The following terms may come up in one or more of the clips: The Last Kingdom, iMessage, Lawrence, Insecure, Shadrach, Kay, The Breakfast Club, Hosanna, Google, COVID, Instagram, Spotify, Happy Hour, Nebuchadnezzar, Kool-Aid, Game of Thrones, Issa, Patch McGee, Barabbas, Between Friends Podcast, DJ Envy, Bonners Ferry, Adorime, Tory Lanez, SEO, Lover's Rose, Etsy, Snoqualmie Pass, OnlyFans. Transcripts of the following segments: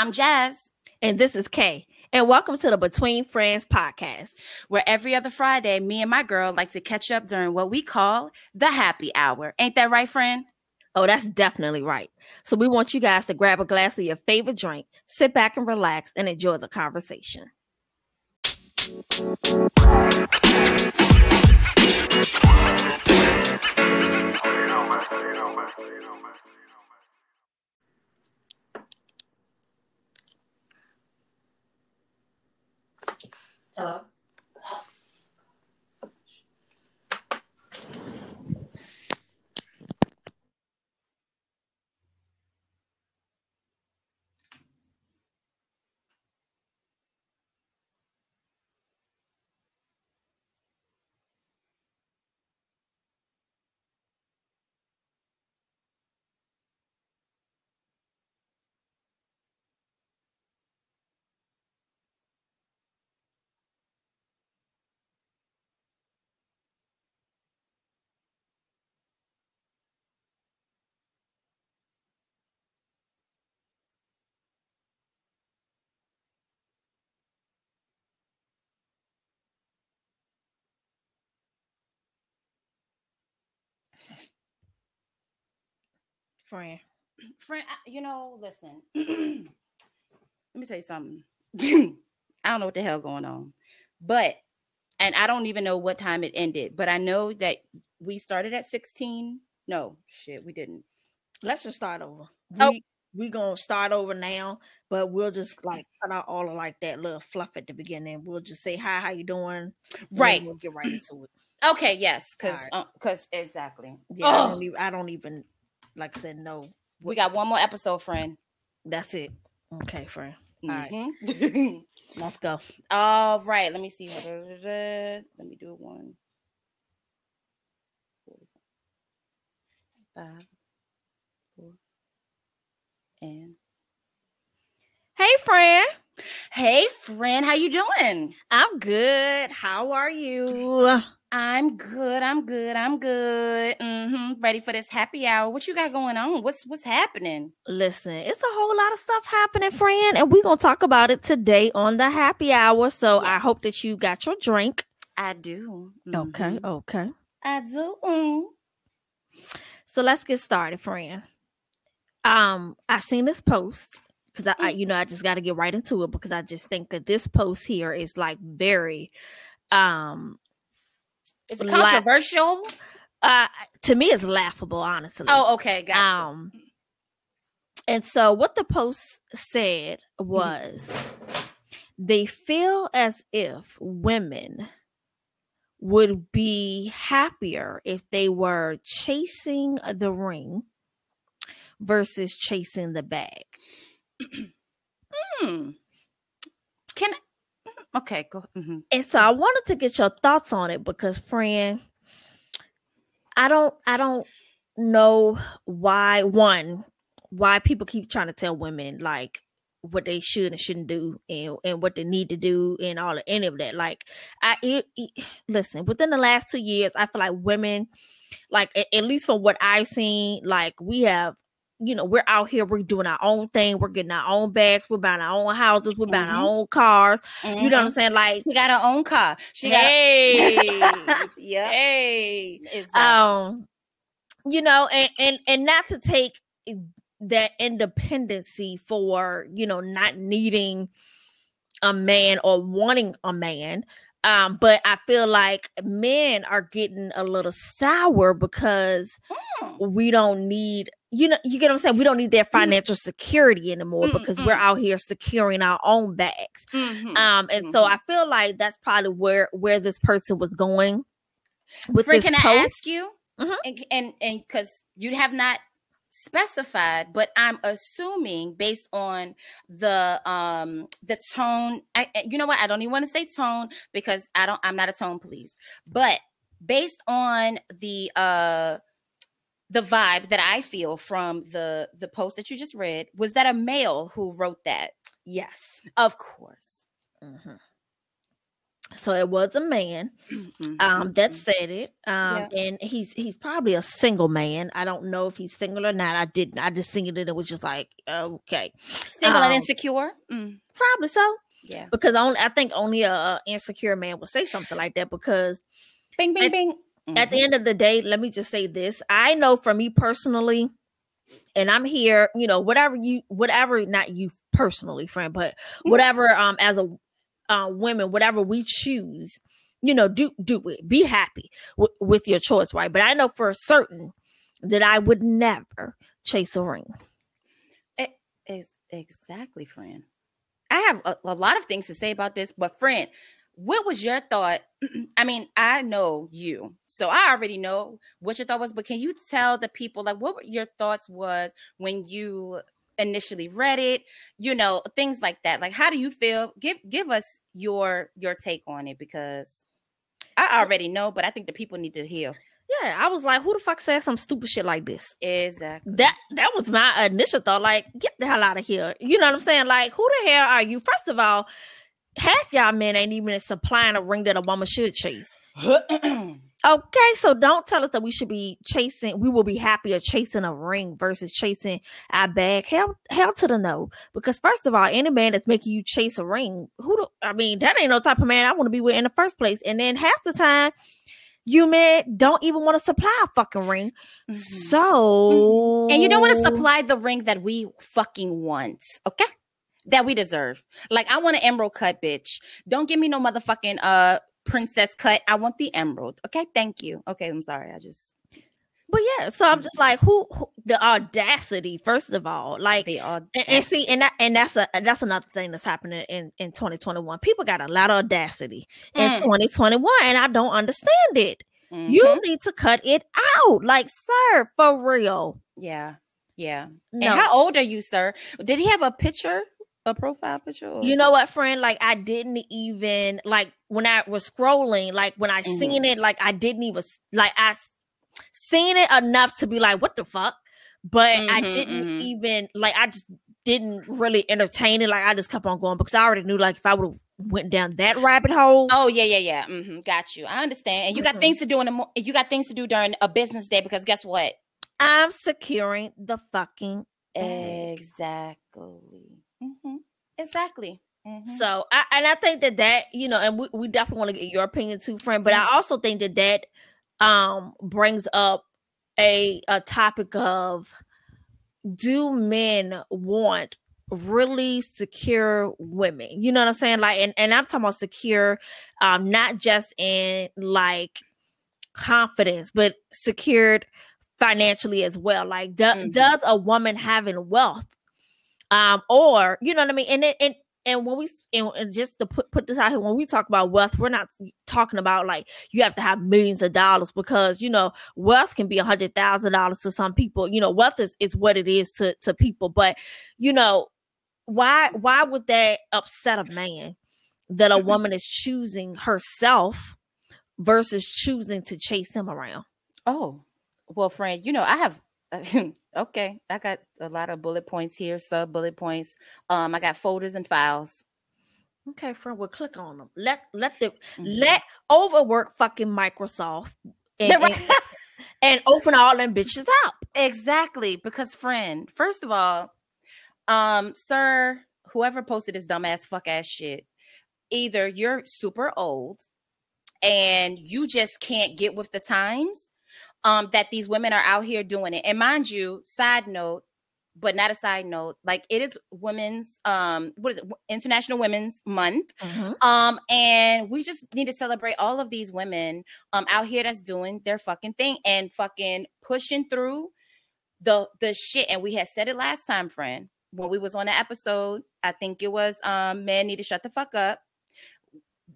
I'm Jaz. And this is Kay. And welcome to the Between Friends Podcast, where every other Friday, me and my girl like to catch up during what we call the happy hour. Ain't that right, friend? Oh, that's definitely right. So we want you guys to grab a glass of your favorite drink, sit back and relax, and enjoy the conversation. Hello. Friend, you know, listen, let me tell you something. I don't know what the hell going on, and I don't even know what time it ended, but I know that we started at 16. No, shit, we didn't. Let's just start over. We're going to start over now, but we'll just like cut out all of like that little fluff at the beginning. We'll just say, hi, how you doing? Right. We'll get right into it. Okay. Yes. Cause exactly. Yeah, oh. I don't even. Like I said, no. We got one more episode, friend. That's it. Okay, friend. All right. Let's go. All right. Let me see. Let me do one. 5, 4. And hey, friend. Hey, friend. How you doing? I'm good. How are you? I'm good. Mm-hmm. Ready for this happy hour. What you got going on? What's happening? Listen, it's a whole lot of stuff happening, friend, and we're going to talk about it today on the happy hour. So yeah. I hope that you got your drink. I do. Mm-hmm. Okay. I do. Mm-hmm. So let's get started, friend. I seen this post because I just got to get right into it because I just think that this post here is like very, it's controversial. To me, it's laughable, honestly. Oh, okay, gotcha. And so what the post said was they feel as if women would be happier if they were chasing the ring versus chasing the bag. Okay, go. Mm-hmm. And so I wanted to get your thoughts on it because, friend, I don't know why people keep trying to tell women like what they should and shouldn't do and what they need to do and all of any of that. Like listen, within the last 2 years, I feel like women, like at least from what I've seen, like we have. You know, we're out here, we're doing our own thing, we're getting our own bags, we're buying our own houses, we're buying our own cars. Mm-hmm. You know what I'm saying? Like she got her own car. Hey. Exactly. You know, and not to take that independency for, you know, not needing a man or wanting a man. But I feel like men are getting a little sour because we don't need, you know, you get what I'm saying? We don't need their financial security anymore because we're out here securing our own bags. Mm-hmm. So I feel like that's probably where this person was going with this post. Can I ask you? Mm-hmm. And because you have not specified, but I'm assuming based on the tone, you know what? I don't even want to say tone because I'm not a tone police, but based on the vibe that I feel from the post that you just read, was that a male who wrote that? Yes, of course. Mm-hmm. So it was a man that said it. And he's probably a single man. I don't know if he's single or not. I just seen it and it was just like, okay. Single and insecure? Probably so. Yeah. Because I think only a insecure man would say something like that because bing. At the end of the day, let me just say this. I know for me personally, and I'm here, you know, whatever, not you personally, friend, but whatever, as a women, whatever we choose, you know, do it. Be happy with your choice, right? But I know for certain that I would never chase a ring. Exactly, friend. I have a lot of things to say about this, but friend, what was your thought? I mean, I know you, so I already know what your thought was, but can you tell the people, like, what your thoughts was when you initially read it, you know, things like that? Like, how do you feel? Give us your take on it, because I already know, but I think the people need to hear. Yeah, I was like, who the fuck said some stupid shit like this? Exactly. That was my initial thought. Like, get the hell out of here. You know what I'm saying? Like, who the hell are you? First of all, half y'all men ain't even supplying a ring that a woman should chase. Okay, so don't tell us that we should be chasing. We will be happier chasing a ring versus chasing our bag. Hell to the no. Because first of all, any man that's making you chase a ring, that ain't no type of man I want to be with in the first place. And then half the time, you men don't even want to supply a fucking ring. So, and you don't want to supply the ring that we fucking want. Okay. That we deserve. Like, I want an emerald cut, bitch. Don't give me no motherfucking princess cut. I want the emerald. Okay, thank you. Okay, I'm sorry. But yeah, so I'm just like, who the audacity? First of all, like the audacity. And see, and that's another thing that's happening in 2021. People got a lot of audacity in 2021, and I don't understand it. You need to cut it out, like, sir, for real. Yeah. No. And how old are you, sir? Did he have a picture? A profile picture? You know what, friend? Like, I didn't even, like, when I was scrolling, like, when I seen it, like, I didn't even, like, I seen it enough to be like, what the fuck? But I didn't even, like, I just didn't really entertain it. Like, I just kept on going because I already knew, like, if I would have went down that rabbit hole. Oh, yeah. Got you. I understand. And you got things to do you got things to do during a business day, because guess what? I'm securing the fucking egg. Exactly. So, I think that, you know, and we definitely want to get your opinion too, friend, but I also think that brings up a topic of, do men want really secure women? You know what I'm saying? Like, and I'm talking about secure, not just in, like, confidence, but secured financially as well. Like, does a woman having wealth, or, you know what I mean? And when we, and just to put this out here, when we talk about wealth, we're not talking about, like, you have to have millions of dollars, because, you know, wealth can be $100,000 to some people. You know, wealth is what it is to people. But, you know, why would that upset a man that a woman is choosing herself versus choosing to chase him around? Oh, well, friend, you know, I have, okay, I got a lot of bullet points here, sub bullet points. I got folders and files. Okay, friend, we'll click on them. Let overwork fucking Microsoft and open all them bitches up. Exactly, because, friend, first of all, sir, whoever posted this dumbass fuck ass shit, either you're super old and you just can't get with the times. That these women are out here doing it. And mind you, side note, but not a side note, like, it is women's, International Women's Month. And we just need to celebrate all of these women out here that's doing their fucking thing and fucking pushing through the shit. And we had said it last time, friend, when we was on the episode, I think it was, men need to shut the fuck up.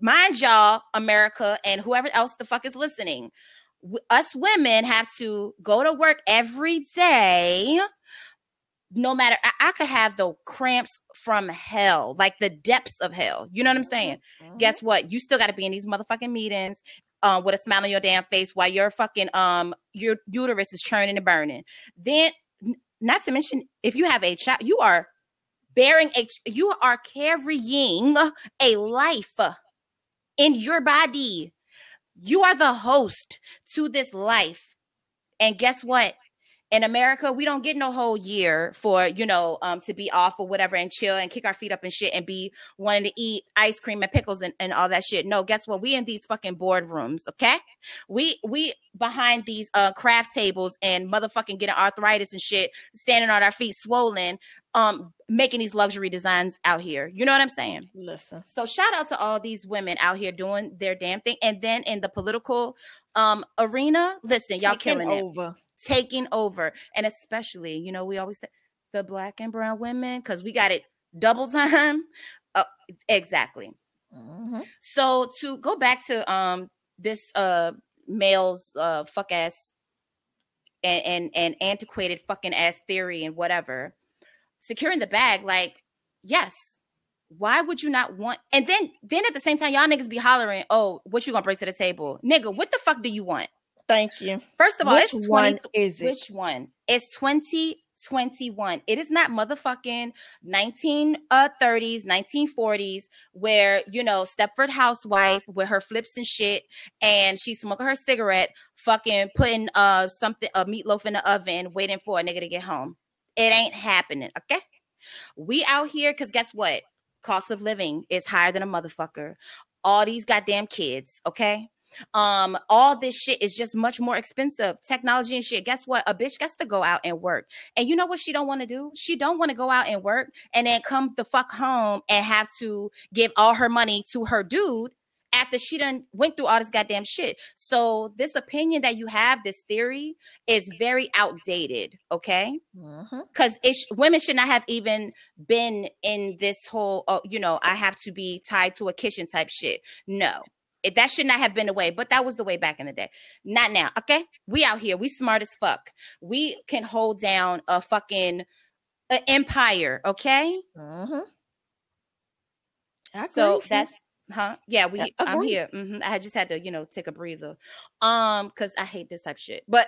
Mind y'all, America, and whoever else the fuck is listening, us women have to go to work every day, no matter, I could have the cramps from hell, like the depths of hell. You know what I'm saying? Guess what? You still got to be in these motherfucking meetings with a smile on your damn face while your fucking, your uterus is churning and burning. Then, not to mention, if you have a child, you are carrying a life in your body. You are the host to this life. And guess what? In America, we don't get no whole year for, to be off or whatever and chill and kick our feet up and shit and be wanting to eat ice cream and pickles and all that shit. No, guess what? We in these fucking boardrooms, okay? We behind these craft tables and motherfucking getting arthritis and shit, standing on our feet swollen, making these luxury designs out here. You know what I'm saying? Listen. So shout out to all these women out here doing their damn thing. And then in the political arena, listen, y'all killing it. Taking over. And especially, we always say the black and brown women, because we got it double time. Exactly. Mm-hmm. So to go back to this male's fuck ass and antiquated fucking ass theory and whatever, securing the bag, like, yes. Why would you not want? And then at the same time, y'all niggas be hollering, oh, what you gonna bring to the table? Nigga, what the fuck do you want? Thank you. First of all, It's 2021. It is not motherfucking 1930s, 1940s, where, Stepford housewife with her flips and shit, and she's smoking her cigarette, fucking putting a meatloaf in the oven, waiting for a nigga to get home. It ain't happening, okay? We out here, because guess what? Cost of living is higher than a motherfucker. All these goddamn kids, okay? All this shit is just much more expensive. Technology and shit. Guess what? A bitch gets to go out and work. And you know what she don't want to do? She don't want to go out and work and then come the fuck home and have to give all her money to her dude after she done went through all this goddamn shit. So this opinion that you have, this theory, is very outdated, okay? Because women should not have even been in this whole, I have to be tied to a kitchen type shit. No. That should not have been the way, but that was the way back in the day. Not now, okay? We out here. We smart as fuck. We can hold down a fucking empire, okay? Mm-hmm. So that's, yeah, I'm here. Mm-hmm. I just had to, take a breather. Because I hate this type of shit. But,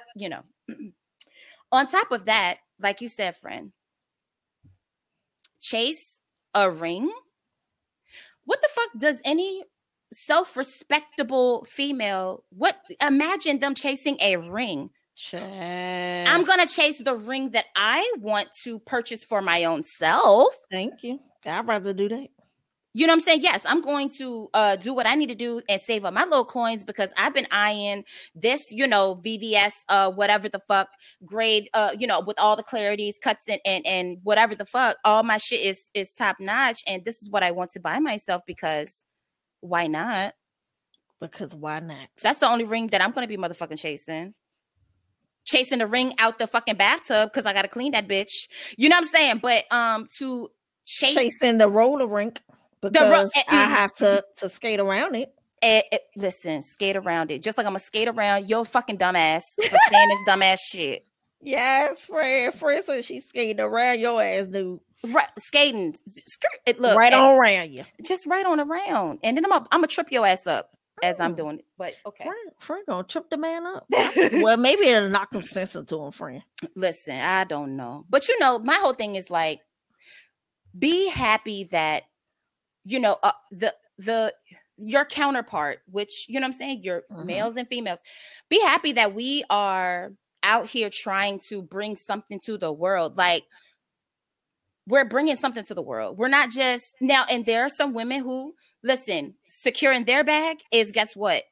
on top of that, like you said, friend, chase a ring? What the fuck does any self-respectable female, imagine them chasing a ring? Check. I'm gonna chase the ring that I want to purchase for my own self. Thank you. I'd rather do that. You know what I'm saying? Yes, I'm going to do what I need to do and save up my little coins because I've been eyeing this, VVS, whatever the fuck grade, with all the clarities, cuts and whatever the fuck. All my shit is top notch, and this is what I want to buy myself because why not? Because why not? That's the only ring that I'm going to be motherfucking chasing. Chasing the ring out the fucking bathtub because I got to clean that bitch. You know what I'm saying? But to chase... Chasing the roller rink because I have to skate around it. Listen, skate around it. Just like I'm going to skate around your fucking dumbass for saying this dumbass shit. Yes, friend said she's skating around your ass, dude. Right, skating, it look right on around you, just right on around, and then I'm gonna trip your ass up as I'm doing it. But okay, friend gonna trip the man up. Well, maybe it'll knock some sense into him, friend. Listen, I don't know, but my whole thing is like, be happy that your counterpart, which I'm saying, your males and females, be happy that we are out here trying to bring something to the world, like. We're bringing something to the world. We're not just now. And there are some women who, listen, securing their bag is, guess what?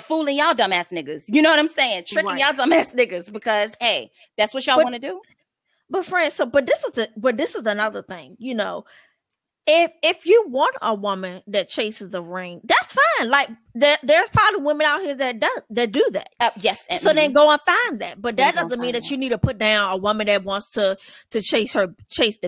Fooling y'all dumbass niggas. You know what I'm saying? Tricking y'all dumbass niggas because, hey, that's what y'all want to do. But friends, this is another thing. If you want a woman that chases a ring, that's fine. Like there's probably women out here that do that. Yes. So then go and find that. But that doesn't mean that you need to put down a woman that wants to chase the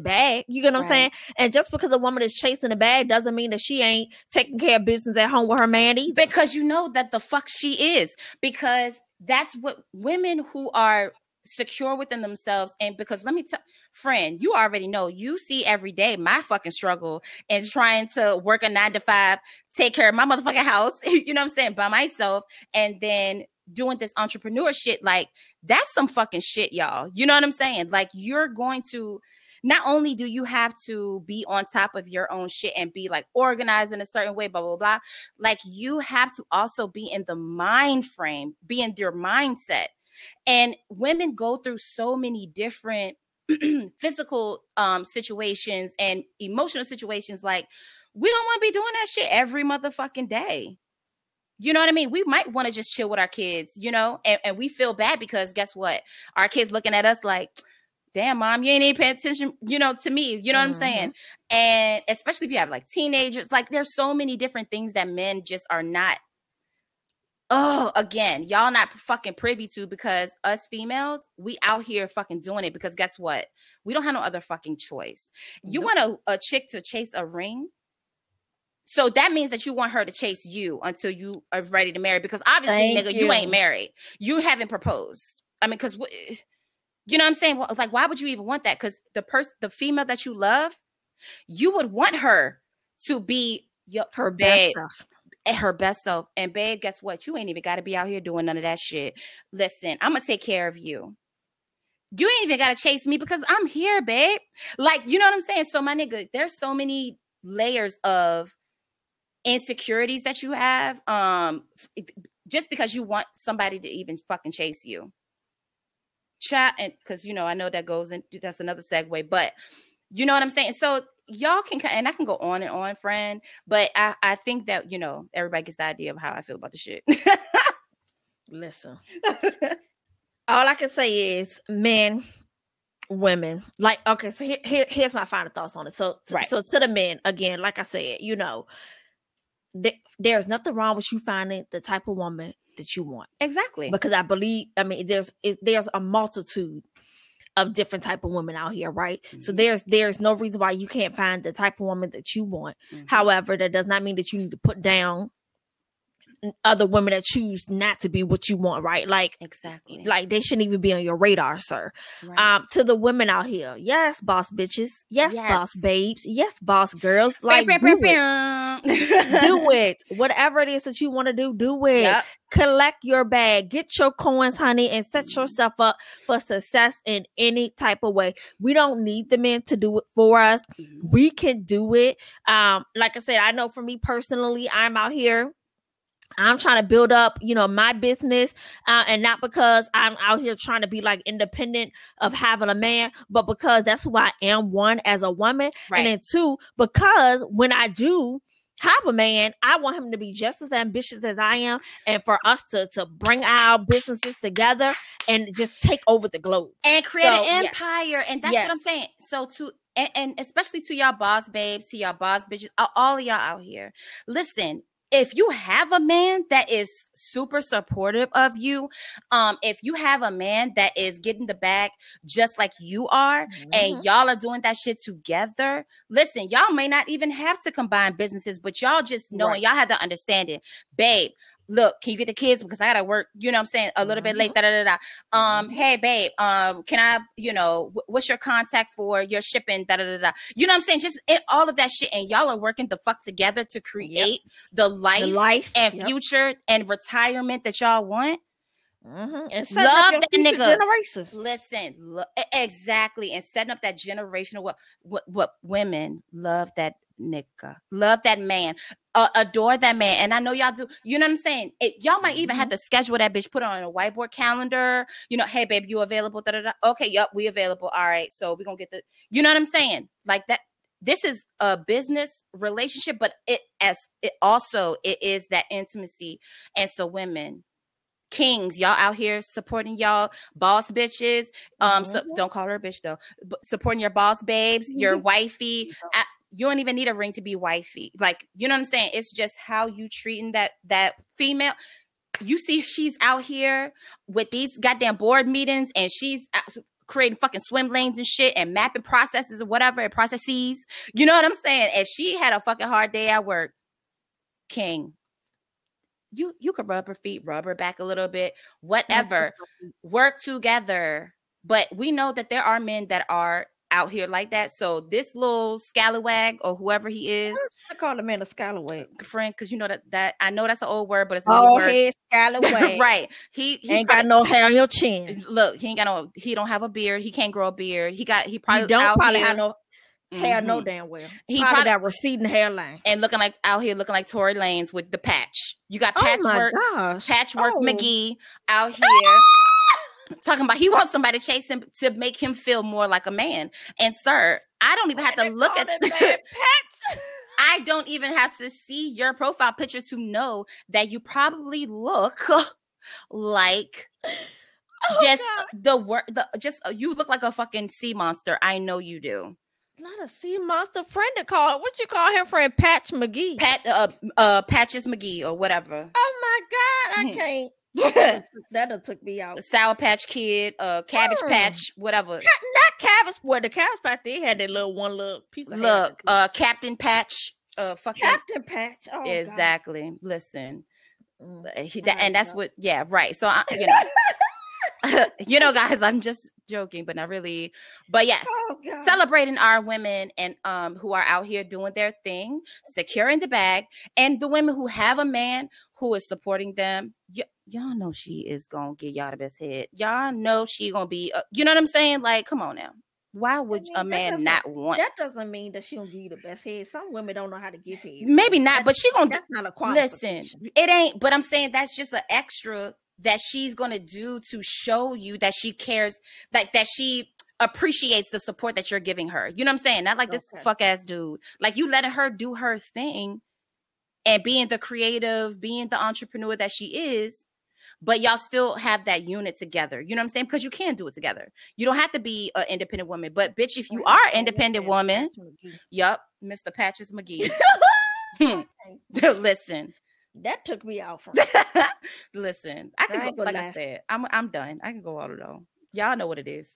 bag. You know what I'm saying? And just because a woman is chasing the bag doesn't mean that she ain't taking care of business at home with her man either. Because you know that the fuck she is. Because that's what women who are secure within themselves, and because let me tell friend, you already know, you see every day my fucking struggle in trying to work a 9-to-5, take care of my motherfucking house, you know what I'm saying, by myself, and then doing this entrepreneur shit. Like, that's some fucking shit, y'all. You know what I'm saying? Like, you're going to not only do you have to be on top of your own shit and be like organized in a certain way, blah, blah, blah, like you have to also be in the mind frame, be in your mindset. And women go through so many different physical situations and emotional situations. Like, we don't want to be doing that shit every motherfucking day. You know what I mean? We might want to just chill with our kids, you know, and we feel bad because guess what? Our kids looking at us like, damn, mom, you ain't even paying attention, you know, to me. You know what I'm saying? And especially if you have like teenagers, like there's so many different things that men just are not. Oh, again, y'all not fucking privy to, because us females, we out here fucking doing it because guess what? We don't have no other fucking choice. You want a chick to chase a ring? So that means that you want her to chase you until you are ready to marry, because obviously, you ain't married. You haven't proposed. I mean, because you know what I'm saying? Well, like, why would you even want that? Because the female that you love, you would want her to be her babe, her best self. And babe, guess what? You ain't even got to be out here doing none of that shit. Listen, I'm gonna take care of you. You ain't even got to chase me because I'm here, babe. Like, you know what I'm saying? So my nigga, there's so many layers of insecurities that you have just because you want somebody to even fucking chase you. And because, you know, I know that goes in, that's another segue, but you know what I'm saying? So y'all can, and I can go on and on, friend, but I think that, you know, everybody gets the idea of how I feel about the shit. Listen, all I can say is men, women, like, okay, so here's my final thoughts on it. So to the men, again, like I said, you know, there's nothing wrong with you finding the type of woman that you want. Exactly. Because I believe, I mean, there's a multitude of different type of women out here, right? Mm-hmm. So there's no reason why you can't find the type of woman that you want. Mm-hmm. However, that does not mean that you need to put down other women that choose not to be what you want, right? Like, exactly. Like, they shouldn't even be on your radar, sir. Right. To the women out here, yes, boss bitches, yes. Boss babes, yes, boss girls. Like, do it. Do it. Whatever it is that you want to do it. Yep. Collect your bag, get your coins, honey, and set yourself up for success in any type of way. We don't need the men to do it for us. We can do it. Like I said, I know for me personally, I'm out here. I'm trying to build up, you know, my business, and not because I'm out here trying to be like independent of having a man, but because that's who I am, one, as a woman, right. And then two, because when I do have a man, I want him to be just as ambitious as I am, and for us to bring our businesses together and just take over the globe and create an empire. Yes. And that's what I'm saying. So and especially to y'all boss babes, to y'all boss bitches, all of y'all out here, listen. If you have a man that is super supportive of you, if you have a man that is getting the bag just like you are, and y'all are doing that shit together, listen, y'all may not even have to combine businesses, but y'all just know, and y'all have the understanding, babe, look, can you get the kids? Because I got to work, you know what I'm saying, a little bit late, hey, babe, can I, you know, what's your contact for your shipping, You know what I'm saying? Just all of that shit. And y'all are working the fuck together to create the life and future and retirement that y'all want. And setting up that nigga. Listen, exactly. And setting up that generational, what women love that nigga, love that man, adore that man. And I know y'all do, you know what I'm saying? Y'all might even have to schedule that bitch, put it on a whiteboard calendar, you know, hey babe, you available? Okay, yep, we available. All right, so we're gonna get the, you know what I'm saying? Like that, this is a business relationship, but it is that intimacy. And so women, kings, y'all out here supporting y'all boss bitches, so don't call her a bitch though, but supporting your boss babes, your wifey. You don't even need a ring to be wifey. Like, you know what I'm saying? It's just how you treating that female. You see, she's out here with these goddamn board meetings and she's creating fucking swim lanes and shit and mapping processes or whatever and processes. You know what I'm saying? If she had a fucking hard day at work, king, you could rub her feet, rub her back a little bit, whatever. Work together. But we know that there are men that are out here like that. So this little scallywag or whoever he is, call Amanda Scalloway friend, because you know that I know that's an old word, but it's not old head Scalloway. Right. He ain't got no hair on your chin. Look, he ain't got no. He don't have a beard. He can't grow a beard. He probably don't have no hair, no damn well. He probably got receding hairline and looking like Tory Lanez with the patch. You got patchwork McGee out here. Talking about he wants somebody to chase him to make him feel more like a man. And sir, I don't even have to look at that patch. I don't even have to see your profile picture to know that you probably look like you look like a fucking sea monster. I know you do. Not a sea monster friend to call. What you call him, friend? Patch McGee. Patches McGee or whatever. Oh my God, I can't. Yeah. That'll took me out. The Sour Patch Kid, Cabbage Patch, whatever. Not Cabbage. Well, the Cabbage Patch, they had that little piece of look, hair. Captain Patch. Captain Patch. Oh, exactly. God. Listen. Yeah, right. So, guys, I'm just joking, but not really. But yes, celebrating our women and who are out here doing their thing, securing the bag, and the women who have a man who is supporting them. Y'all know she is gonna get y'all the best head. Y'all know she gonna be, you know what I'm saying? Like, come on now. Why would a man not want? That doesn't mean that she gonna give you the best head. Some women don't know how to give head. Maybe not, but she gonna. That's not a qualification. Listen, it ain't. But I'm saying that's just an extra that she's gonna do to show you that she cares, like that she appreciates the support that you're giving her. You know what I'm saying? Not like this fuck ass dude. Like you letting her do her thing, and being the creative, being the entrepreneur that she is. But y'all still have that unit together. You know what I'm saying? Because you can do it together. You don't have to be an independent woman. But, bitch, if you are independent woman, yup, Mr. Patches McGee. Listen. That took me out from Listen, I can go, like I said, I'm done. I can go all alone. Y'all know what it is.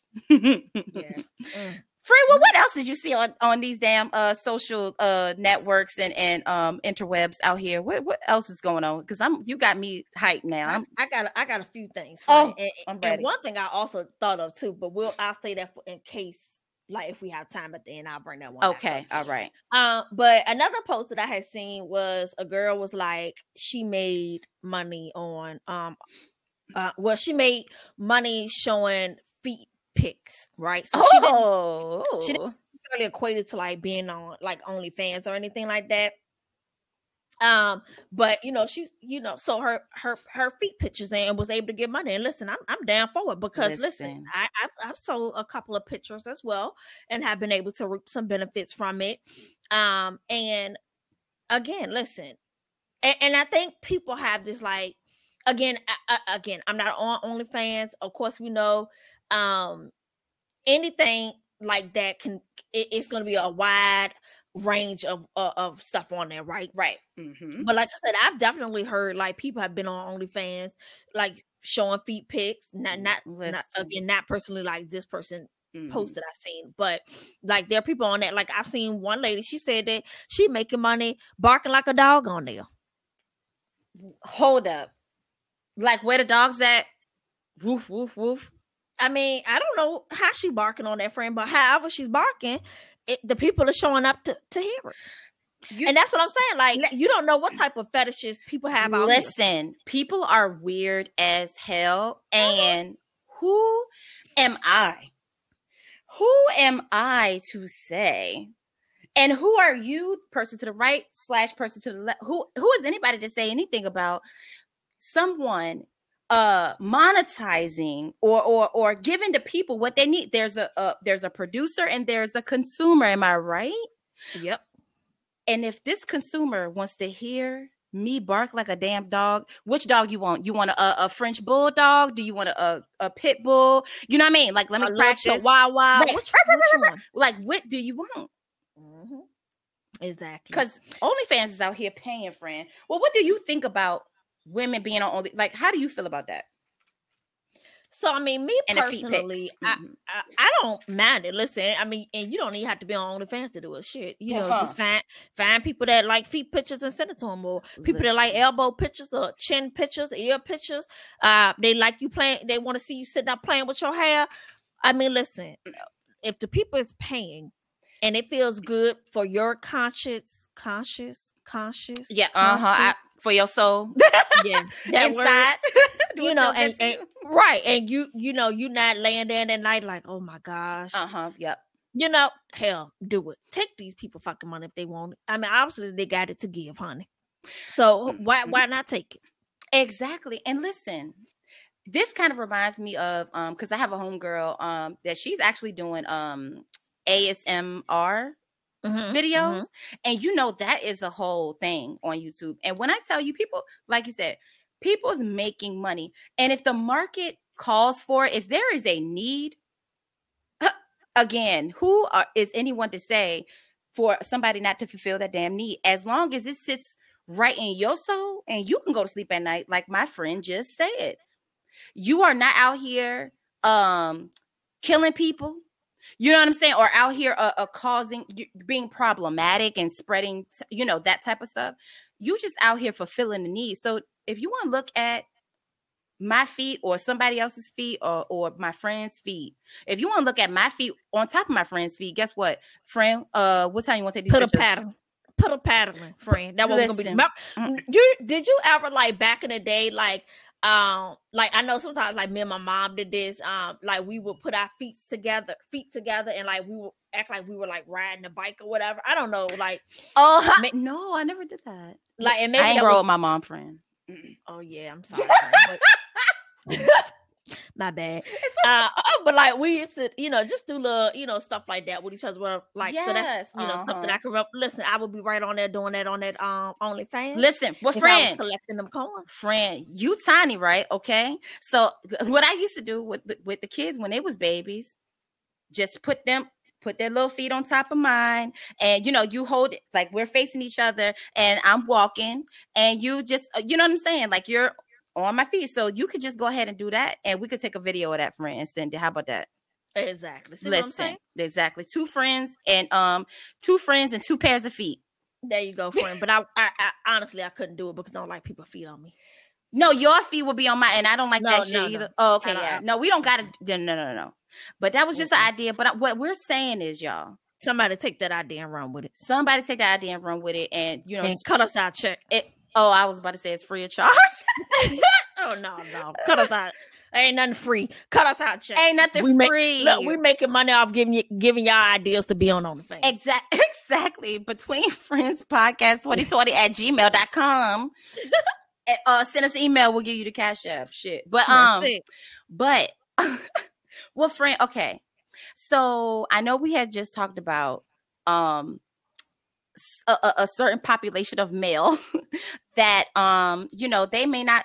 Free, well, what else did you see on these damn social networks and interwebs out here? What else is going on? Because you got me hyped now. I got a few things. And one thing I also thought of too, but I'll say that in case, like if we have time at the end, I'll bring that one. Okay, all right. But another post that I had seen was a girl was like she made money on she made money showing feet pics, right? So she didn't necessarily equate it to like being on like OnlyFans or anything like that. But so her feet pictures and was able to get money. And listen, I'm down for it because listen, I've sold a couple of pictures as well and have been able to reap some benefits from it. And again, listen, and I think people have this like again, I'm not on OnlyFans. Of course, we know. Anything like that it's going to be a wide range of stuff on there, right? Right. Mm-hmm. But like I said, I've definitely heard like people have been on OnlyFans, like showing feet pics. Not personally like this person post that I've seen, but like there are people on that. Like I've seen one lady, she said that she making money barking like a dog on there. Hold up, like where the dog's at? Woof woof woof. I mean, I don't know how she barking on that friend, but however she's barking, the people are showing up to hear it. And that's what I'm saying. Like, you don't know what type of fetishes people have out. Listen, here. People are weird as hell. And who am I? Who am I to say? And who are you, person to the right / person to the left? Who is anybody to say anything about someone monetizing or giving the people what they need? There's a producer and there's a consumer. Am I right? Yep. And if this consumer wants to hear me bark like a damn dog, which dog you want? You want a French bulldog? Do you want a pit bull? You know what I mean? Like, let me practice. Wow. Right. Which like, what do you want? Mm-hmm. Exactly. Because OnlyFans is out here paying, friend. Well, what do you think about women being on like, how do you feel about that? So I mean, me and personally, I don't mind it. Listen, I mean, and you don't even have to be on OnlyFans to do it. Shit, you know, just find people that like feet pictures and send it to them, or people that like elbow pictures or chin pictures, ear pictures. They like you playing. They want to see you sitting up playing with your hair. I mean, listen, if the people is paying and it feels good for your conscience conscious. Yeah, for your soul. Yeah, that inside. Word, you know, and right, and you know, you not laying there at night like, oh my gosh. Yep. You know, hell, do it. Take these people fucking money if they want it. I mean, obviously they got it to give, honey. So why not take it? Exactly. And listen, this kind of reminds me of because I have a homegirl that she's actually doing ASMR videos, and you know that is a whole thing on YouTube. And when I tell you, people, like you said, people's making money, and if the market calls for it, if there is a need, again, is anyone to say for somebody not to fulfill that damn need? As long as it sits right in your soul and you can go to sleep at night, like my friend just said, you are not out here killing people, you know what I'm saying, or out here causing, being problematic and spreading, you know, that type of stuff. You just out here fulfilling the need. So if you want to look at my feet or somebody else's feet or my friend's feet, if you want to look at my feet on top of my friend's feet, guess what, friend? What time you want to take these pictures? Put a pattern, friend. That was gonna be. Did you ever, like, back in the day, like I know sometimes, like, me and my mom did this. Like, we would put our feet together, and like we would act like we were like riding a bike or whatever. I don't know, like. Oh no, I never did that. Like, and maybe I ain't grow with my mom, friend. Oh yeah, I'm sorry. But... my bad. But like we used to, you know, just do little, you know, stuff like that with each other. Well, like, yes, so that's, you know, stuff that I could. Listen, I would be right on there doing that on that OnlyFans. Listen, well, friend, I was collecting them coins. Friend, you tiny, right? Okay. So what I used to do with the kids when they was babies, just put their little feet on top of mine, and you know, you hold it like we're facing each other, and I'm walking, and you just, you know what I'm saying, like you're on my feet. So you could just go ahead and do that, and we could take a video of that, friend, and send it. How about that? Exactly. See, listen, what I'm saying? Exactly. Two friends and two pairs of feet. There you go, friend. But I honestly, I couldn't do it because I don't like people's feet on me. No, your feet will be on my, and I don't like that shit either. No. Oh, okay. Yeah. No, we don't gotta. No. But that was just an idea. But what we're saying is, y'all, somebody take that idea and run with it. And you know, and cut us out check. Oh, I was about to say it's free of charge. Oh, no. Cut us out. Ain't nothing free. Cut us out, Jaz. Ain't nothing free. Look, we're making money off giving y'all ideas to be on OnlyFans. Exactly. Between Friends Podcast 2020 at gmail.com. Send us an email. We'll give you the Cash App. Shit. But, well, friend, okay. So I know we had just talked about, a certain population of male that, you know, they may not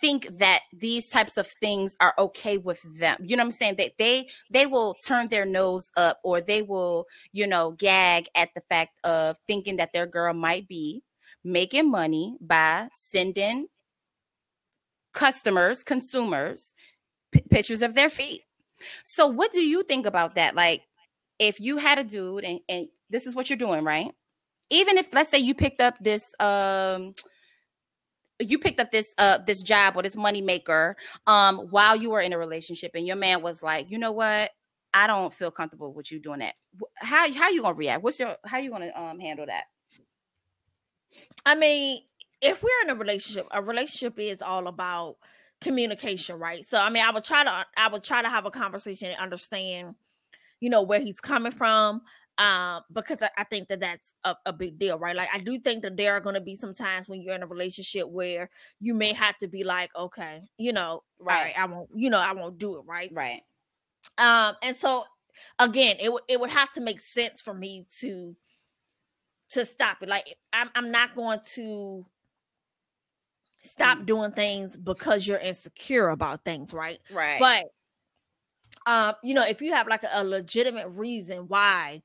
think that these types of things are okay with them. You know what I'm saying? That they will turn their nose up, or they will, you know, gag at the fact of thinking that their girl might be making money by sending consumers, pictures of their feet. So what do you think about that? Like, if you had a dude and this is what you're doing, right? Even if, let's say, you picked up this, this job or this moneymaker, while you were in a relationship, and your man was like, you know what, I don't feel comfortable with you doing that. How you gonna react? How you gonna handle that? I mean, if we're in a relationship is all about communication, right? So, I mean, I would try to have a conversation and understand, you know, where he's coming from. Because I think that's a big deal, right? Like, I do think that there are going to be some times when you're in a relationship where you may have to be like, okay, you know, right, I won't do it, right? Right. And so again, it would have to make sense for me to stop it. Like, I'm not going to stop doing things because you're insecure about things, right? Right. But, you know, if you have like a legitimate reason why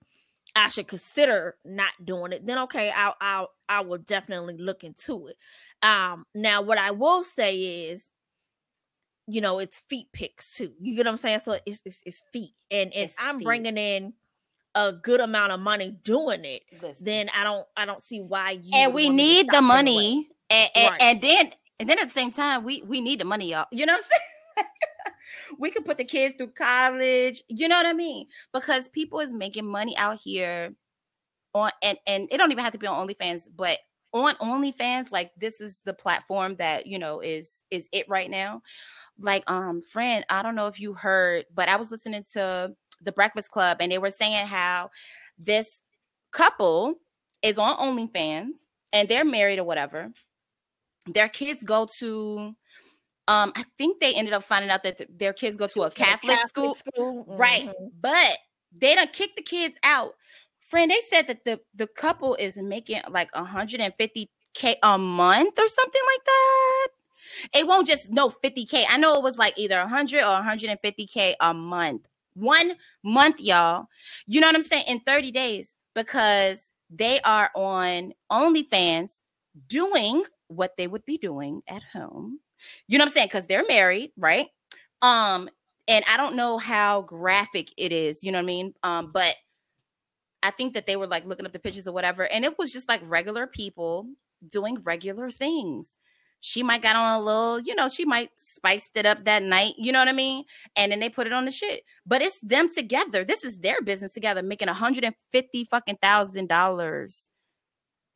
I should consider not doing it, then okay, I will definitely look into it. Now what I will say is, you know, it's feet pics too. You get what I'm saying? So it's feet, and if I'm bringing in a good amount of money doing it, then I don't see why you. And we need the money, and then at the same time we need the money, y'all. You know what I'm saying? We could put the kids through college. You know what I mean? Because people is making money out here on, and it don't even have to be on OnlyFans, but on OnlyFans, like, this is the platform that, you know, is it right now. Like, friend, I don't know if you heard, but I was listening to The Breakfast Club, and they were saying how this couple is on OnlyFans, and they're married or whatever. Their kids go to, I think they ended up finding out that their kids go to a Catholic school. Mm-hmm. Right. But they done kick the kids out. Friend, they said that the couple is making like $150K a month or something like that. It won't just, no, 50K. I know it was like either 100 or 150K a month. 1 month, y'all. You know what I'm saying? In 30 days, because they are on OnlyFans doing what they would be doing at home. You know what I'm saying? Because they're married, right? And I don't know how graphic it is, you know what I mean? But I think that they were like looking up the pictures or whatever, and it was just like regular people doing regular things. She might got on a little, you know, she might spiced it up that night, you know what I mean? And then they put it on the shit. But it's them together. This is their business together, making $150,000.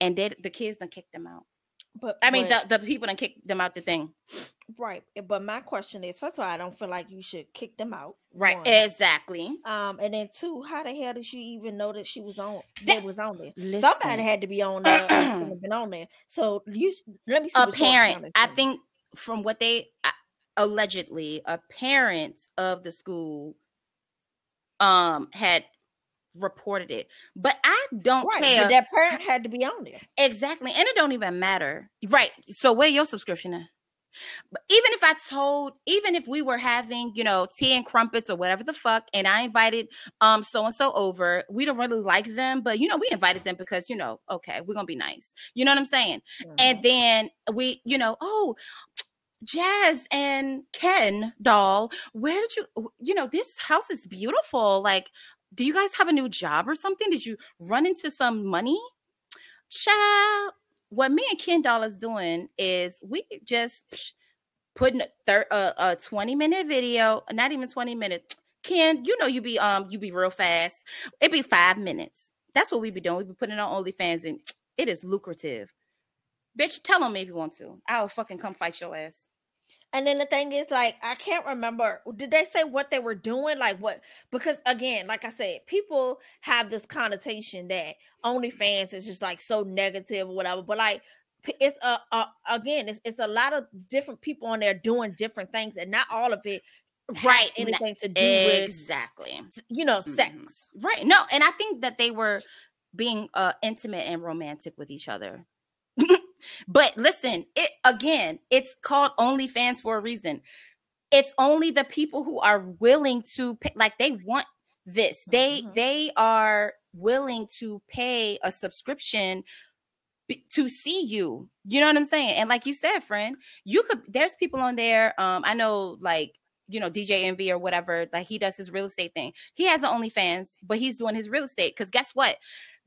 And the kids done kicked them out. But the people done kicked them out the thing. Right. But my question is, first of all, I don't feel like you should kick them out. Right. One. Exactly. And then two, how the hell did she even know that she was on? That was on there. Listen. Somebody had to be on there. Been on there. So let me see. A parent, I think, from what they allegedly, a parent of the school, had reported it, but I don't care. But that parent had to be on there. Exactly. And it don't even matter. Right. So where your subscription at? But even if we were having, you know, tea and crumpets or whatever the fuck, and I invited so-and-so over, we don't really like them, but, you know, we invited them because, you know, okay, we're going to be nice. You know what I'm saying? Mm-hmm. And then we, you know, oh, Jaz and Ken doll, where did you know, this house is beautiful. Like, do you guys have a new job or something? Did you run into some money? Child, what me and Ken Doll is doing is we just putting a 20-minute video, not even 20 minutes. Ken, you know, you be real fast. It be 5 minutes. That's what we be doing. We be putting it on OnlyFans, and it is lucrative. Bitch, tell them if you want to. I'll fucking come fight your ass. And then the thing is, like, I can't remember. Did they say what they were doing? Like, what? Because, again, like I said, people have this connotation that OnlyFans is just, like, so negative or whatever. But, like, it's a lot of different people on there doing different things. And not all of it has anything to do with, exactly, you know, sex. Mm-hmm. Right. No, and I think that they were being intimate and romantic with each other. But listen, it's called OnlyFans for a reason. It's only the people who are willing to pay, like, they want this. They are willing to pay a subscription to see you. You know what I'm saying? And like you said, friend, there's people on there. I know, like, you know, DJ Envy or whatever, like, he does his real estate thing. He has an OnlyFans, but he's doing his real estate. 'Cause guess what?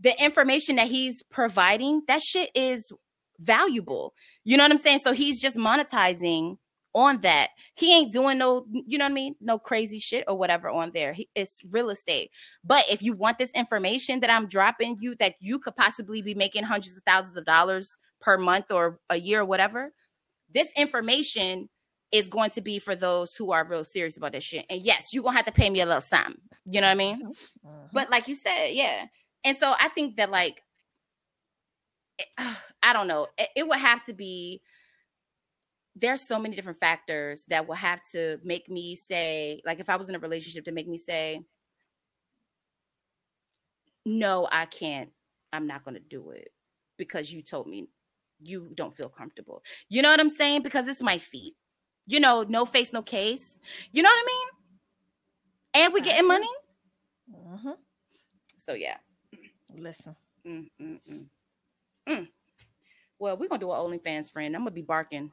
The information that he's providing, that shit is valuable. You know what I'm saying? So he's just monetizing on that. He ain't doing no, you know what I mean, no crazy shit or whatever on there. It's real estate. But if you want this information that I'm dropping you, that you could possibly be making hundreds of thousands of dollars per month or a year or whatever, this information is going to be for those who are real serious about this shit. And yes, you're going to have to pay me a little something. You know what I mean? Uh-huh. But like you said, yeah. And so I think that, like, I don't know. It would have to be, there's so many different factors that will have to make me say, like, if I was in a relationship, to make me say, no, I can't. I'm not going to do it because you told me you don't feel comfortable. You know what I'm saying? Because it's my feet. You know, no face, no case. You know what I mean? And we getting money. Mm-hmm. So, yeah. Listen. Well, we're going to do an OnlyFans, friend. I'm going to be barking.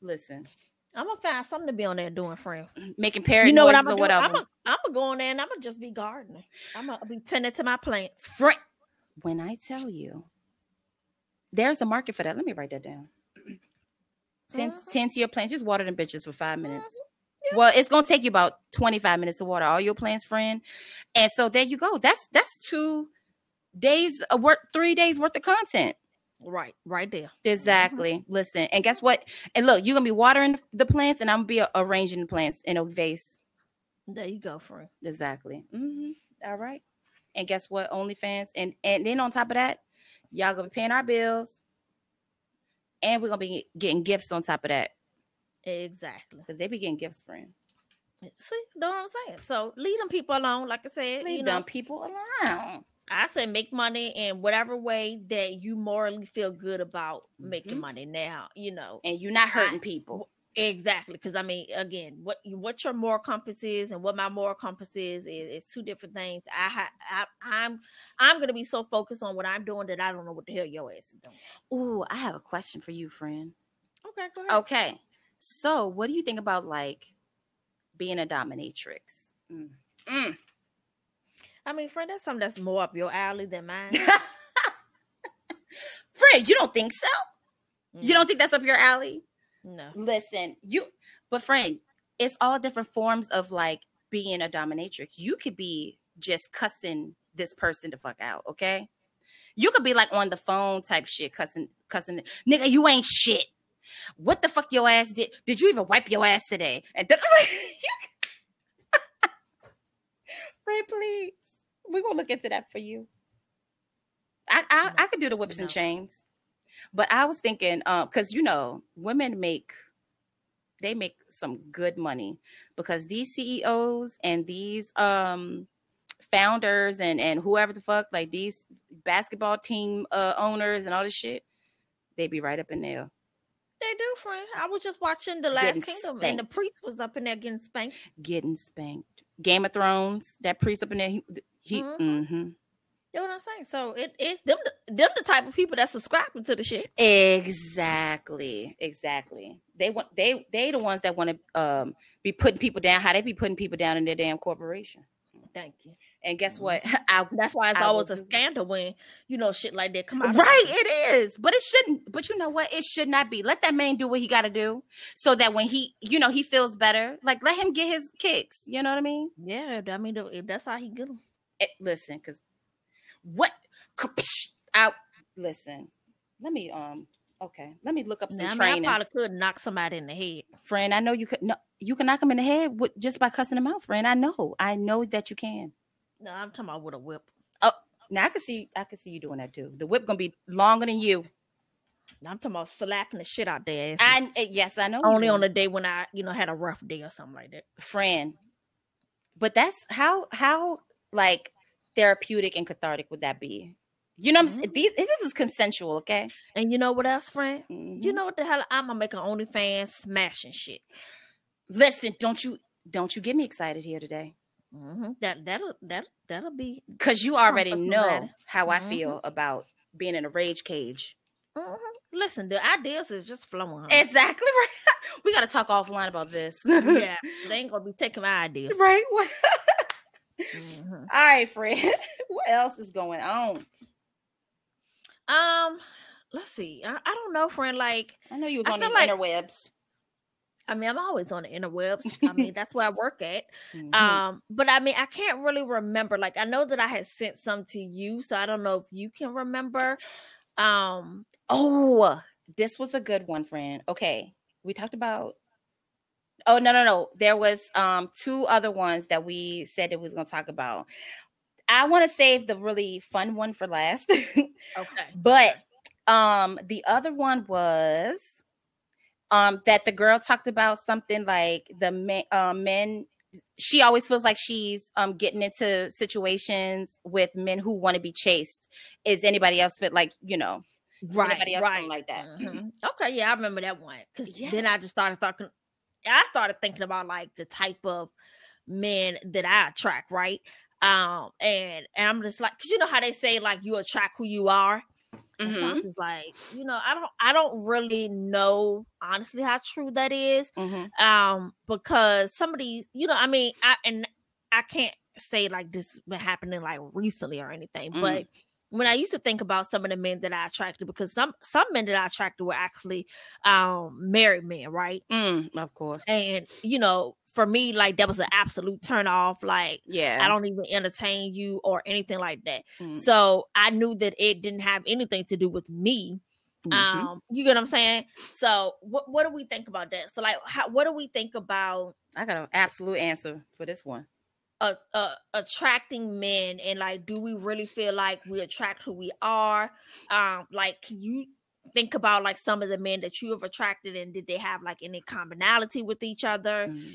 Listen. I'm going to find something to be on there doing, friend. Making parrot noises or whatever. I'm going to go on there and I'm going to just be gardening. I'm going to be tending to my plants. Friend, when I tell you, there's a market for that. Let me write that down. Tend to your plants. Just water them bitches for 5 minutes. Mm-hmm. Yeah. Well, it's going to take you about 25 minutes to water all your plants, friend. And so there you go. That's two days of work, 3 days worth of content. Right there. Exactly. Mm-hmm. Listen, and guess what? And look, you're gonna be watering the plants, and I'm gonna be arranging the plants in a vase. There you go, friend. Exactly. Mm-hmm. All right. And guess what? OnlyFans, and then on top of that, y'all gonna be paying our bills, and we're gonna be getting gifts on top of that. Exactly. Because they be getting gifts, friend. See, know what I'm saying? So leave them people alone. Like I said, leave them people alone. I say make money in whatever way that you morally feel good about making money now, And you're not hurting people. Exactly. Because, I mean, again, what your moral compass is and what my moral compass is two different things. I'm going to be so focused on what I'm doing that I don't know what the hell your ass is doing. Ooh, I have a question for you, friend. Okay, go ahead. Okay. So what do you think about, like, being a dominatrix? I mean, friend, that's something that's more up your alley than mine. Friend, you don't think so? You don't think that's up your alley? No. Listen, but friend, it's all different forms of, like, being a dominatrix. You could be just cussing this person the fuck out, okay? You could be, like, on the phone type shit, cussing. Nigga, you ain't shit. What the fuck your ass did? Did you even wipe your ass today? And then, like, friend, please. We're going to look into that for you. I could do the whips and chains. But I was thinking, because, women they make some good money, because these CEOs and these founders and whoever the fuck, like these basketball team owners and all this shit, they be right up in there. They do, friend. I was just watching The Last Kingdom, and the priest was up in there getting spanked. Game of Thrones, that priest up in there, he You know what I'm saying? So it's them the type of people that subscribing to the shit. Exactly. They the ones that want to be putting people down. How they be putting people down in their damn corporation. Thank you. And guess what? That's why it's always a scandal when shit like that come out. Right, it is, but it shouldn't. But you know what? It should not be. Let that man do what he got to do, so that when he, he feels better. Like, let him get his kicks. You know what I mean? Yeah, I mean, if that's how he get them. Listen, because what? Listen. Let me Okay, let me look up some training. I probably could knock somebody in the head, friend. I know you could. No, you can knock them in the head just by cussing them out, friend. I know that you can. No, I'm talking about with a whip. Oh, now I can see you doing that too. The whip gonna be longer than you. Now I'm talking about slapping the shit out there. Yes, I know. Only on the day when I, had a rough day or something like that, friend. But that's how like therapeutic and cathartic would that be? You know what I'm saying? This is consensual, okay? And you know what else, friend? Mm-hmm. You know what the hell? I'm gonna make an OnlyFans smashing shit. Listen, don't you get me excited here today? Mm-hmm. That'll be, because you already know how I feel about being in a rage cage. Listen, the ideas is just flowing. Exactly right. We gotta talk offline about this. Yeah, they ain't gonna be taking my ideas, right? All right, friend. What else is going on? Let's see. I don't know, friend. Like, I know you was on the interwebs. I mean, I'm always on the interwebs. I mean, that's where I work at. But I mean, I can't really remember. Like, I know that I had sent some to you, so I don't know if you can remember. Oh, this was a good one, friend. Okay, we talked about. Oh no. There was two other ones that we said that we was gonna talk about. I want to save the really fun one for last. Okay. But the other one was. That the girl talked about something like the men, she always feels like she's getting into situations with men who want to be chased. Is anybody else fit, like, anybody else like that? Mm-hmm. Okay, yeah, I remember that one. Because then I just started thinking about, like, the type of men that I attract, right? And I'm just like, because you know how they say, like, you attract who you are. Mm-hmm. So I'm just like, I don't really know honestly how true that is, because some of these, I can't say like this been happening like recently or anything, but when I used to think about some of the men that I attracted, because some men that I attracted were actually married men, right? Of course, and for me, like, that was an absolute turn off. Like, yeah, I don't even entertain you or anything like that. Mm-hmm. So I knew that it didn't have anything to do with me. Mm-hmm. You get what I'm saying? So what do we think about that? So, like, what do we think about? I got an absolute answer for this one. Attracting men, and like, do we really feel like we attract who we are? Like, can you think about like some of the men that you have attracted, and did they have like any commonality with each other? Mm-hmm.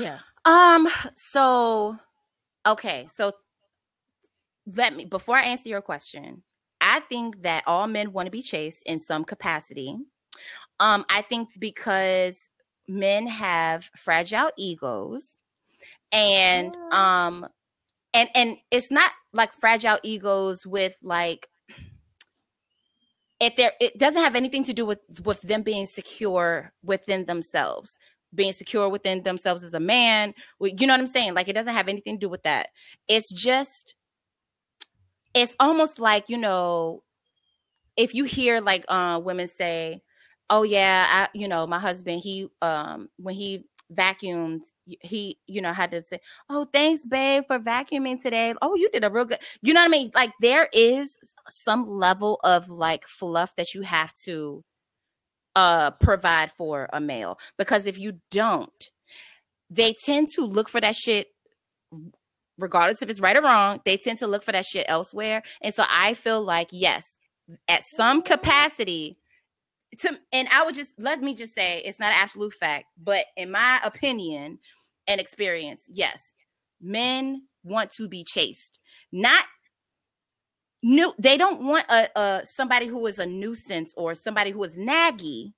Yeah. So, okay. So before I answer your question, I think that all men want to be chased in some capacity. I think because men have fragile egos. And and it's not like fragile egos with like, if they're, it doesn't have anything to do with them being secure within themselves. Being secure within themselves as a man, you know what I'm saying? Like, it doesn't have anything to do with that. It's just, it's almost like, you know, if you hear like women say, "Oh yeah, I, you know, my husband, he when he vacuumed, he, you know, had to say, 'Oh, thanks babe for vacuuming today. Oh, you did a real good,'" you know what I mean? Like, there is some level of like fluff that you have to provide for a male, because if you don't, they tend to look for that shit, regardless if it's right or wrong, they tend to look for that shit elsewhere. And so I feel like, yes, at some capacity, and I would just, let me just say, it's not an absolute fact, but in my opinion and experience, yes, men want to be chased. Not new. They don't want a somebody who is a nuisance or somebody who is naggy,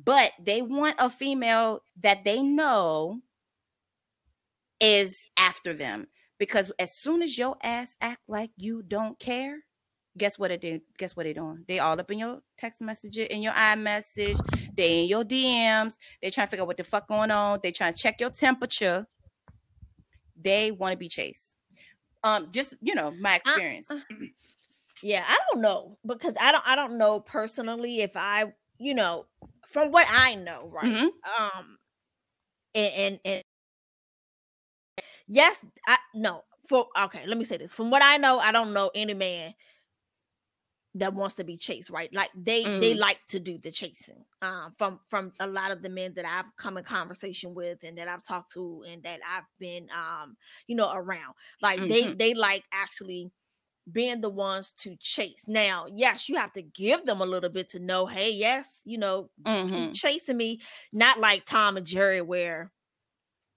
but they want a female that they know is after them. Because as soon as your ass act like you don't care, guess what it did? Guess what they doing? They all up in your text messages, in your iMessage, they in your DMs. They trying to figure out what the fuck going on. They trying to check your temperature. They want to be chased. Just, you know, my experience. Yeah, I don't know, because I don't know personally if I, you know, from what I know, right? Mm-hmm. And yes, I no. Okay, let me say this. From what I know, I don't know any man that wants to be chased, right? Like, they like to do the chasing. From a lot of the men that I've come in conversation with and that I've talked to and that I've been, you know, around. Like, mm-hmm. they like actually being the ones to chase. Now, yes, you have to give them a little bit to know, hey, yes, you know, mm-hmm. chasing me. Not like Tom and Jerry where,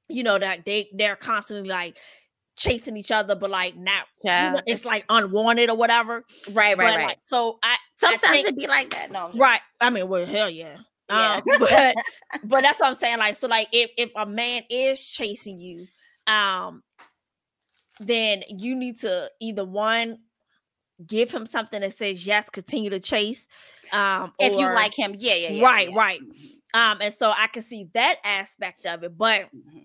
you know, that they're constantly like, chasing each other, but like now, yeah, you know, it's like unwanted or whatever. Right. Like, so I think, it'd be like that. No, right. I mean, well, hell yeah. But that's what I'm saying. Like, so like if a man is chasing you, then you need to either one, give him something that says yes, continue to chase. If you like him, yeah. Right. And so I can see that aspect of it, but. Mm-hmm.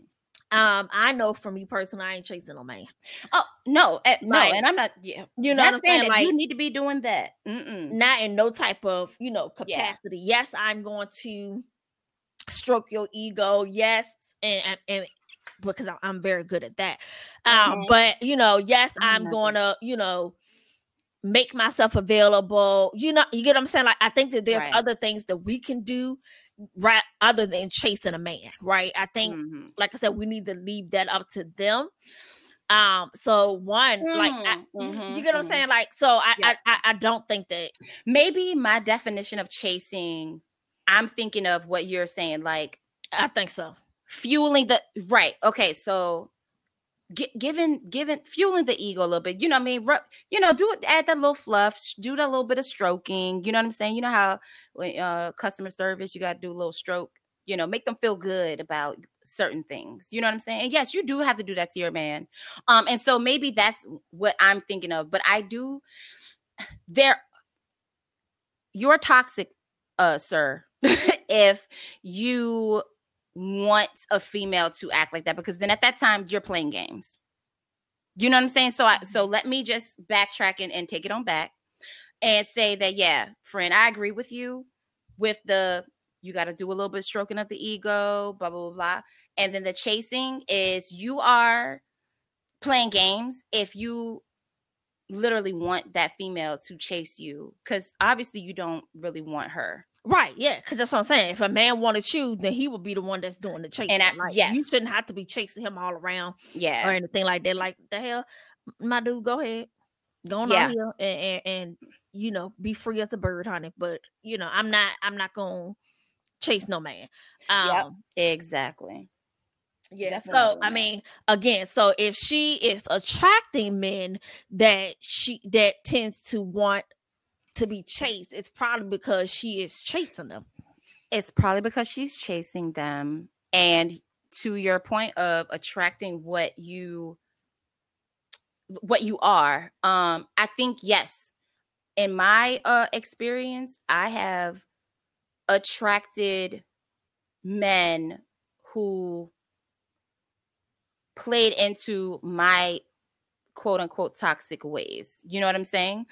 I know for me personally, I ain't chasing no man. Oh no, no, and I'm not. Yeah, you know, I'm saying that, like, you need to be doing that. Mm-mm. Not in no type of, you know, capacity. Yeah. Yes, I'm going to stroke your ego. Yes, and because I'm very good at that. Mm-hmm. But you know, yes, I'm gonna, you know, make myself available. You know, you get what I'm saying? Like, I think that there's other things that we can do. Right, other than chasing a man, right? I think, mm-hmm. like I said, we need to leave that up to them. So one, like, you get what I'm saying? Like, so I don't think that. Maybe my definition of chasing, I'm thinking of what you're saying. Like, I think so. Fueling the right. Okay, so given fueling the ego a little bit. You know what I mean? You know, add that little fluff, do that little bit of stroking. You know what I'm saying? You know how customer service, you got to do a little stroke, you know, make them feel good about certain things. You know what I'm saying? And yes, you do have to do that to your man. And so maybe that's what I'm thinking of, but I do you're toxic, sir, if you want a female to act like that, because then at that time you're playing games. You know what I'm saying? So let me just backtrack and take it on back and say that, yeah, friend, I agree with you with you got to do a little bit of stroking of the ego, blah, blah, blah, blah. And then the chasing is you are playing games if you literally want that female to chase you, because obviously you don't really want her. Right, yeah, because that's what I'm saying. If a man wanted you, then he would be the one that's doing the chasing. And you shouldn't have to be chasing him all around, yeah, or anything like that. Like, the hell, my dude, go ahead, go on out here and you know, be free as a bird, honey. But you know, I'm not gonna chase no man. Yep, exactly. Yeah, so I mean, again, so if she is attracting men that tends to want to be chased, it's probably because she is chasing them. It's probably because she's chasing them. And to your point of attracting what you are, I think, yes, in my experience, I have attracted men who played into my quote unquote toxic ways. You know what I'm saying?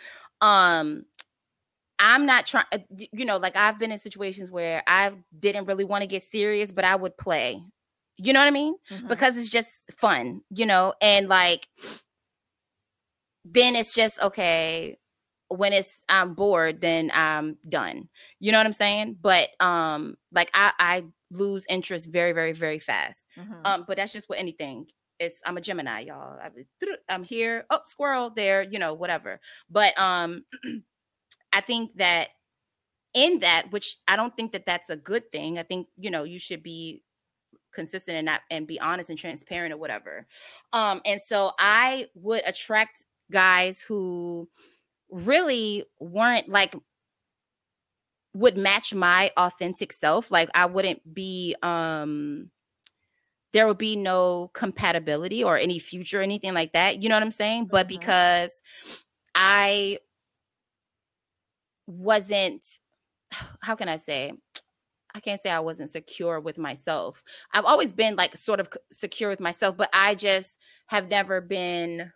I'm not trying, you know, like I've been in situations where I didn't really want to get serious, but I would play, you know what I mean? Mm-hmm. Because it's just fun, you know? And like, then it's just, okay, when I'm bored, then I'm done. You know what I'm saying? But like I lose interest very, very, very fast. Mm-hmm. But that's just with anything. I'm a Gemini, y'all. I'm here, oh, squirrel there, you know, whatever. But I think that in that, which I don't think that that's a good thing. I think, you know, you should be consistent and be honest and transparent or whatever. And so I would attract guys who really weren't like, would match my authentic self. Like I wouldn't be, there would be no compatibility or any future, anything like that. You know what I'm saying? But mm-hmm. because I wasn't, how can I say? I can't say I wasn't secure with myself. I've always been like sort of secure with myself, but I just have never been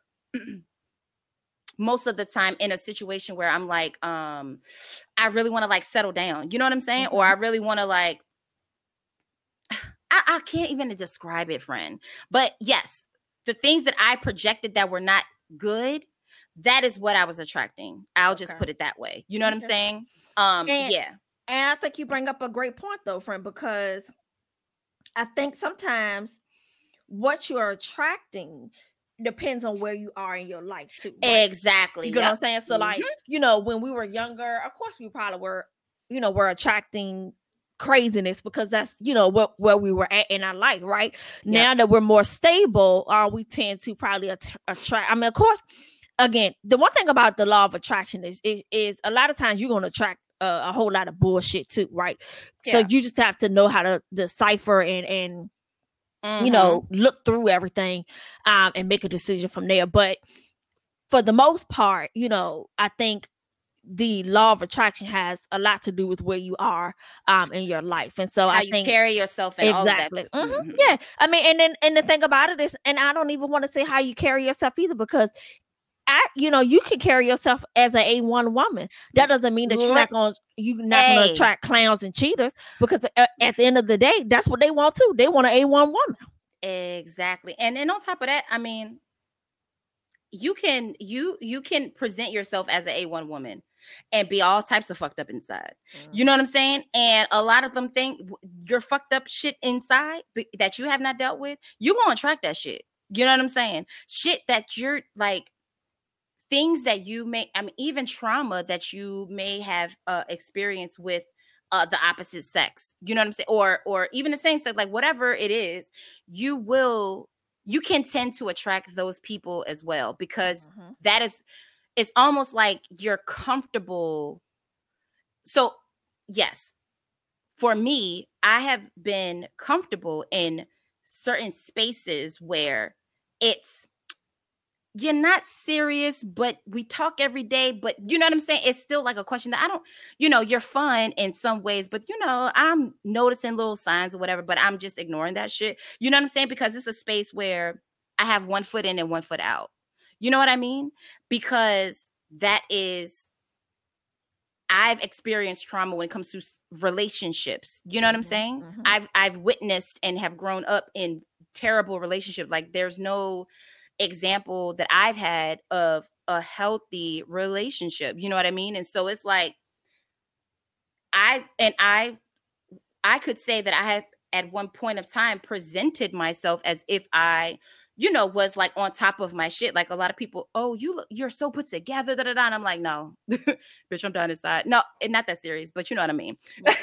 most of the time in a situation where I'm like, I really want to like settle down. You know what I'm saying? Mm-hmm. Or I really want to like, I can't even describe it, friend. But yes, the things that I projected that were not good, that is what I was attracting. I'll just put it that way. You know what I'm saying? And I think you bring up a great point though, friend, because I think sometimes what you're attracting depends on where you are in your life too. Right? Exactly. You know what I'm saying? So mm-hmm. like, you know, when we were younger, of course we probably were, you know, we're attracting craziness because that's, you know, where we were at in our life, right? Yep. Now that we're more stable, we tend to probably attract, I mean, of course, again, the one thing about the law of attraction is a lot of times you're going to attract a whole lot of bullshit too, right? Yeah. So you just have to know how to decipher and mm-hmm. you know, look through everything and make a decision from there. But for the most part, you know, I think the law of attraction has a lot to do with where you are in your life. And so how I think you carry yourself and exactly. all of that. Mm-hmm. Yeah. I mean, and the thing about it is, and I don't even want to say how you carry yourself either, because you know, you can carry yourself as an A1 woman. That doesn't mean that you're not gonna attract clowns and cheaters, because at the end of the day, that's what they want too. They want an A1 woman. Exactly. And on top of that, I mean, you can present yourself as an A1 woman and be all types of fucked up inside. Mm. You know what I'm saying? And a lot of them think your fucked up shit inside that you have not dealt with, you're going to attract that shit. You know what I'm saying? Shit that you're like, things that you may, I mean, even trauma that you may have experienced with the opposite sex. You know what I'm saying? Or even the same sex, like whatever it is, you can tend to attract those people as well, because mm-hmm. that is, it's almost like you're comfortable. So yes, for me, I have been comfortable in certain spaces where it's, you're not serious, but we talk every day, but you know what I'm saying? It's still like a question that I don't, you know, you're fun in some ways, but you know, I'm noticing little signs or whatever, but I'm just ignoring that shit. You know what I'm saying? Because it's a space where I have one foot in and one foot out. You know what I mean? Because that is I've experienced trauma when it comes to relationships. You know what I'm saying? Mm-hmm. I've witnessed and have grown up in terrible relationships. Like, there's no example that I've had of a healthy relationship. You know what I mean? And so it's like, I could say that I have at one point of time presented myself as if I, you know, was like on top of my shit. Like a lot of people, oh, you're so put together, da da da. And I'm like, no, bitch, I'm down inside. No, not that serious, but you know what I mean.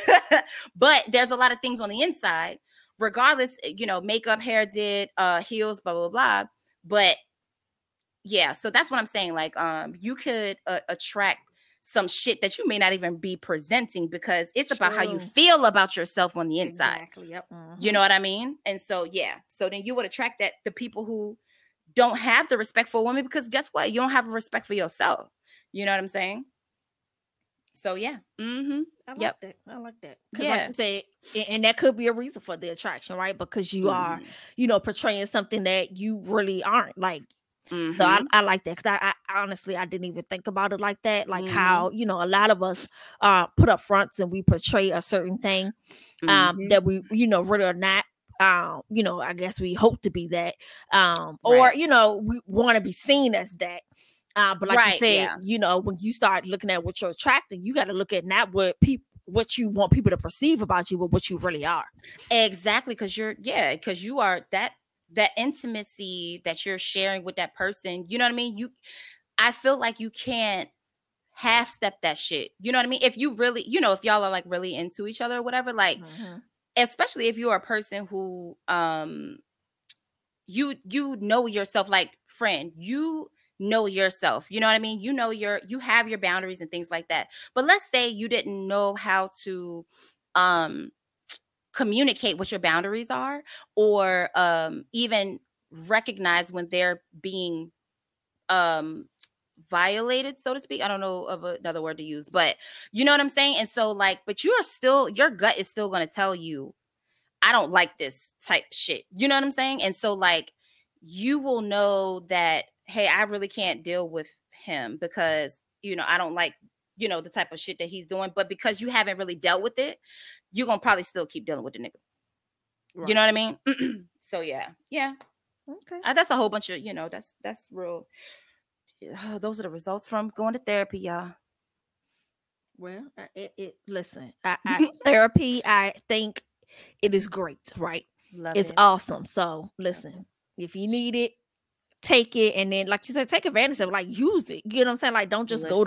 Yeah. But there's a lot of things on the inside, regardless, you know, makeup, hair, did, heels, blah, blah, blah. But yeah, so that's what I'm saying. Like, you could attract some shit that you may not even be presenting, because it's about how you feel about yourself on the inside. Exactly. Yep. Mm-hmm. You know what I mean? And so, yeah. So then you would attract that, the people who don't have the respect for a woman, because guess what? You don't have a respect for yourself. You know what I'm saying? So yeah. Mm-hmm. I like that. Yeah. Like you said, and that could be a reason for the attraction, right? Because you are, you know, portraying something that you really aren't, like. Mm-hmm. So I like that, because I honestly, I didn't even think about it like that, like how, you know, a lot of us put up fronts and we portray a certain thing that we, you know, really are not, you know, I guess we hope to be that, or, you know, we want to be seen as that. But like you said, you know, when you start looking at what you're attracting, you got to look at not what people, what you want people to perceive about you, but what you really are. Exactly. Because you are that intimacy that you're sharing with that person, you know what I mean? I feel like you can't half step that shit. You know what I mean? If you really, you know, if y'all are like really into each other or whatever, like, especially if you are a person who, you know yourself, like, friend, you know yourself, you know what I mean? You know, you have your boundaries and things like that. But let's say you didn't know how to, communicate what your boundaries are, or even recognize when they're being violated, so to speak. I don't know of another word to use, but you know what I'm saying? And so, like, but you are still, your gut is still going to tell you, I don't like this type shit. You know what I'm saying? And so, like, you will know that, hey, I really can't deal with him because, you know, I don't like, you know, the type of shit that he's doing. But because you haven't really dealt with it, you're going to probably still keep dealing with the nigga. Right. You know what I mean? So, yeah. Yeah. Okay. That's a whole bunch of, you know, that's real. Those are the results from going to therapy, y'all. Well, listen, therapy, I think it is great, right? It's awesome. So, listen, if you need it, take it, and then, like you said, take advantage of it. Like, use it. You know what I'm saying? Like, don't just go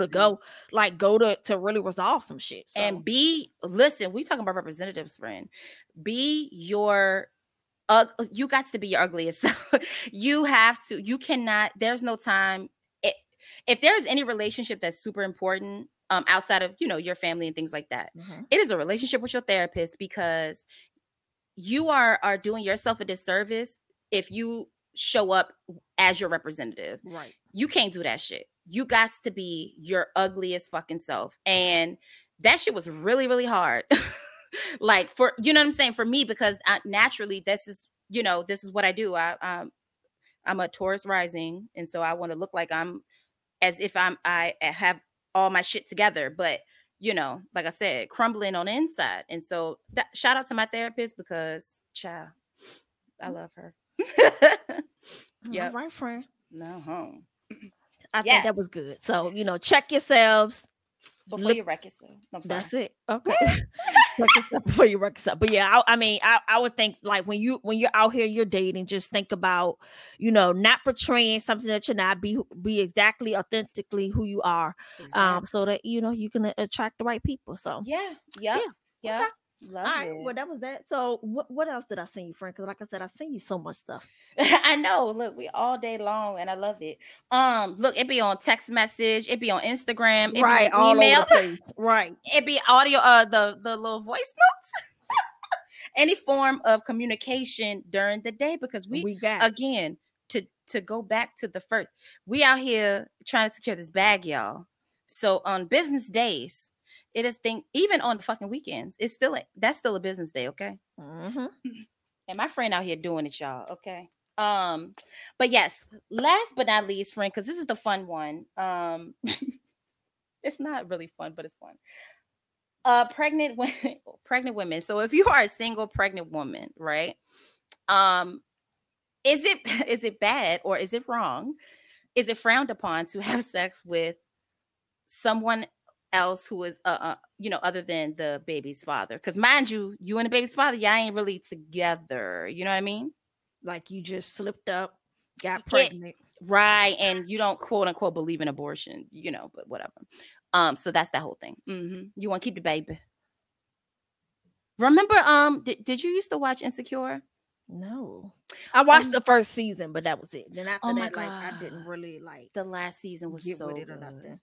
to really resolve some shit. So. And we talking about representatives, friend. Be your, you got to be your ugliest self. You have to. You cannot. There's no time. If there is any relationship that's super important, outside of, you know, your family and things like that, it is a relationship with your therapist, because you are doing yourself a disservice if you show up as your representative. Right. You can't do that shit. You got to be your ugliest fucking self. And that shit was really, really hard. Like, for, you know what I'm saying? For me, because naturally, this is what I do. I'm a Taurus rising. And so I want to look like I have all my shit together, but, you know, like I said, crumbling on the inside. And so shout out to my therapist, because child, I love her. Yeah, right, friend. No home. I think that was good. So, you know, check yourselves before you wreck yourself. I'm sorry. That's it. Okay. Check yourself before you wreck yourself. But yeah, I mean, I would think, like, when you're out here, you're dating, just think about, you know, not portraying something that you're not. Be exactly, authentically who you are, so that, you know, you can attract the right people. So yeah. Okay. Love all right, it. Well, that was that. So, what else did I send you, friend? Because, like I said, I send you so much stuff. I know. Look, we all day long, and I love it. Look, it be on text message, it be on Instagram, it be on email, right? It be audio, the little voice notes, any form of communication during the day, because we got, again, to go back to the first. We out here trying to secure this bag, y'all. So on business days. It is even on the fucking weekends. It's still still a business day, okay? Mm-hmm. And my friend out here doing it, y'all, okay? But yes, last but not least, friend, because this is the fun one. It's not really fun, but it's fun. Pregnant women. So if you are a single pregnant woman, right? Is it bad or is it wrong? Is it frowned upon to have sex with someone else who is, other than the baby's father? Because mind you, you and the baby's father, y'all ain't really together. You know what I mean? Like you just slipped up, got pregnant. Right. And you don't quote unquote believe in abortion, but whatever. So that's that whole thing. Mm-hmm. You want to keep the baby. Remember, did you used to watch Insecure? No, I watched the first season, but that was it. Then after I didn't really like the last season was so good. Or nothing.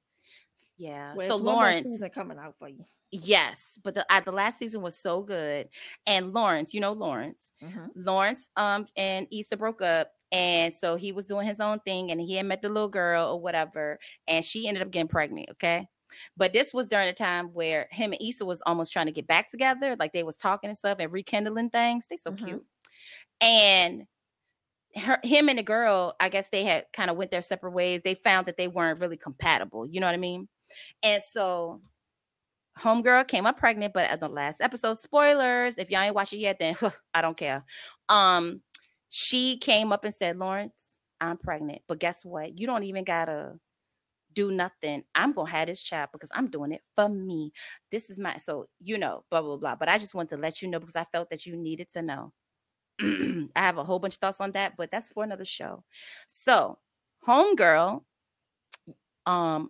Yeah. Well, so Lawrence is coming out for you. Yes, but the last season was so good, and Lawrence, mm-hmm. Lawrence, and Issa broke up, and so he was doing his own thing, and he had met the little girl or whatever, and she ended up getting pregnant. Okay. But this was during a time where him and Issa was almost trying to get back together, like they was talking and stuff and rekindling things. They so mm-hmm. cute. And him and the girl, I guess they had kind of went their separate ways. They found that they weren't really compatible. You know what I mean? And so homegirl came up pregnant, but at the last episode, spoilers, if y'all ain't watch it yet, then I don't care. She came up and said, Lawrence, I'm pregnant, but guess what? You don't even gotta do nothing. I'm gonna have this child because I'm doing it for me. This is my, blah, blah, blah. But I just wanted to let you know because I felt that you needed to know. I have a whole bunch of thoughts on that, but that's for another show. So, homegirl, I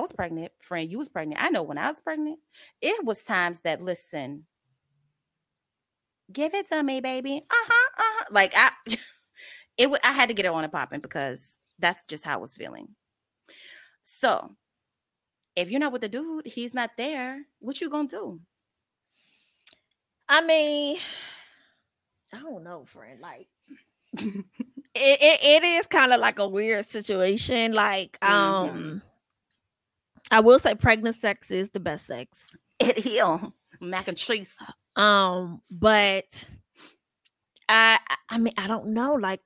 was pregnant, friend, you was pregnant. I know when I was pregnant, it was times that, listen, give it to me, baby. Like I had to get it on and popping because that's just how I was feeling. So, if you're not with the dude, he's not there, what you gonna do? I mean, I don't know, friend. Like it is kind of like a weird situation. Like, mm-hmm. I will say pregnant sex is the best sex. It heal mac and cheese. But I mean, I don't know. Like,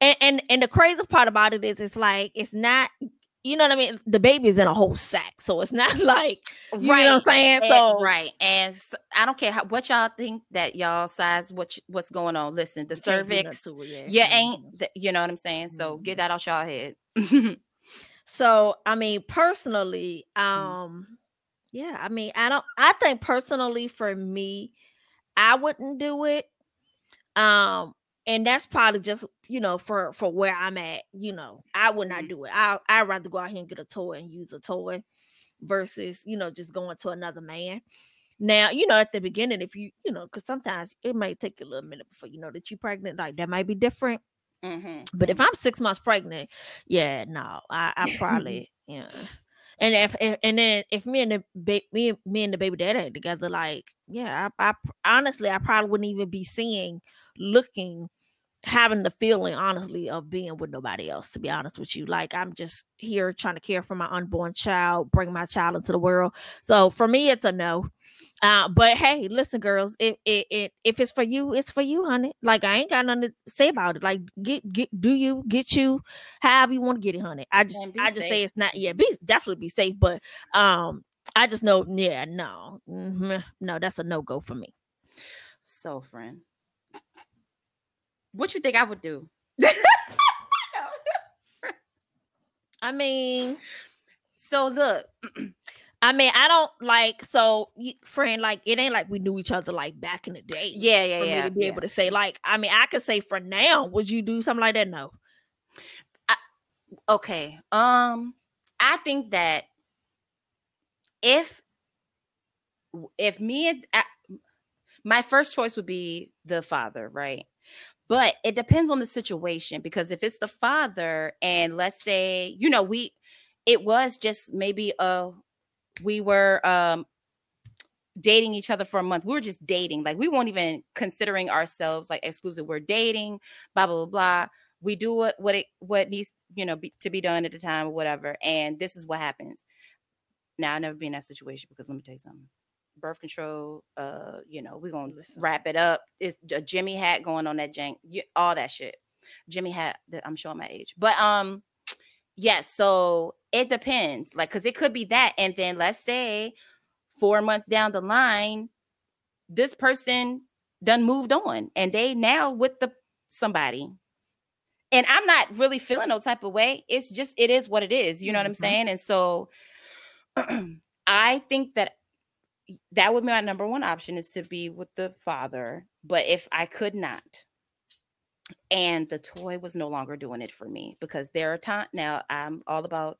and the crazy part about it is, it's like it's not. You know what I mean? The baby's in a whole sack, so it's not like you know what I'm saying. So I don't care what y'all think that y'all size what's going on. Listen, the cervix, ain't. You know what I'm saying? So mm-hmm. get that out y'all head. So I mean, personally, yeah. I mean, I think personally for me, I wouldn't do it. And that's probably just, for where I'm at, I would not do it. I'd rather go out here and get a toy and use a toy versus, just going to another man. Now, at the beginning, if you, because sometimes it might take you a little minute before you know that you're pregnant, like that might be different. Mm-hmm. But if I'm 6 months pregnant, yeah, no, I probably, yeah. And if me and the baby dad ain't together, like, yeah, I honestly, I probably wouldn't even be having the feeling, honestly, of being with nobody else, to be honest with you. Like, I'm just here trying to care for my unborn child, bring my child into the world. So for me, it's a no. But hey, listen, girls, if it's for you, it's for you, honey. Like, I ain't got nothing to say about it. Like, get you however you want to get it, honey. I just say it's not. Yeah, definitely be safe. But I just know, yeah, no, mm-hmm, no, that's a no go for me. So, friend, what you think I would do? I mean, so look, I mean, I don't like, so friend, like it ain't like we knew each other like back in the day. Yeah. Me to be able to say like, I mean, I could say for now, would you do something like that? No. Okay. I think that if me and my first choice would be the father, right? But it depends on the situation, because if it's the father and let's say, it was just maybe we were dating each other for a month. We were just dating. Like, we weren't even considering ourselves like exclusive. We're dating, blah, blah, blah, blah. We do what needs, to be done at the time or whatever. And this is what happens. Now, I've never been in that situation because let me tell you something. Birth control, we're gonna wrap it up. It's a Jimmy hat going on that jank, all that shit. Jimmy hat that I'm showing my age, but Yes. So it depends, like, because it could be that. And then let's say 4 months down the line, this person done moved on and they now with the somebody. And I'm not really feeling no type of way. It's just, it is what it is. You know what I'm saying? And so I think that would be my number one option, is to be with the father. But if I could not, and the toy was no longer doing it for me, because there are times, now I'm all about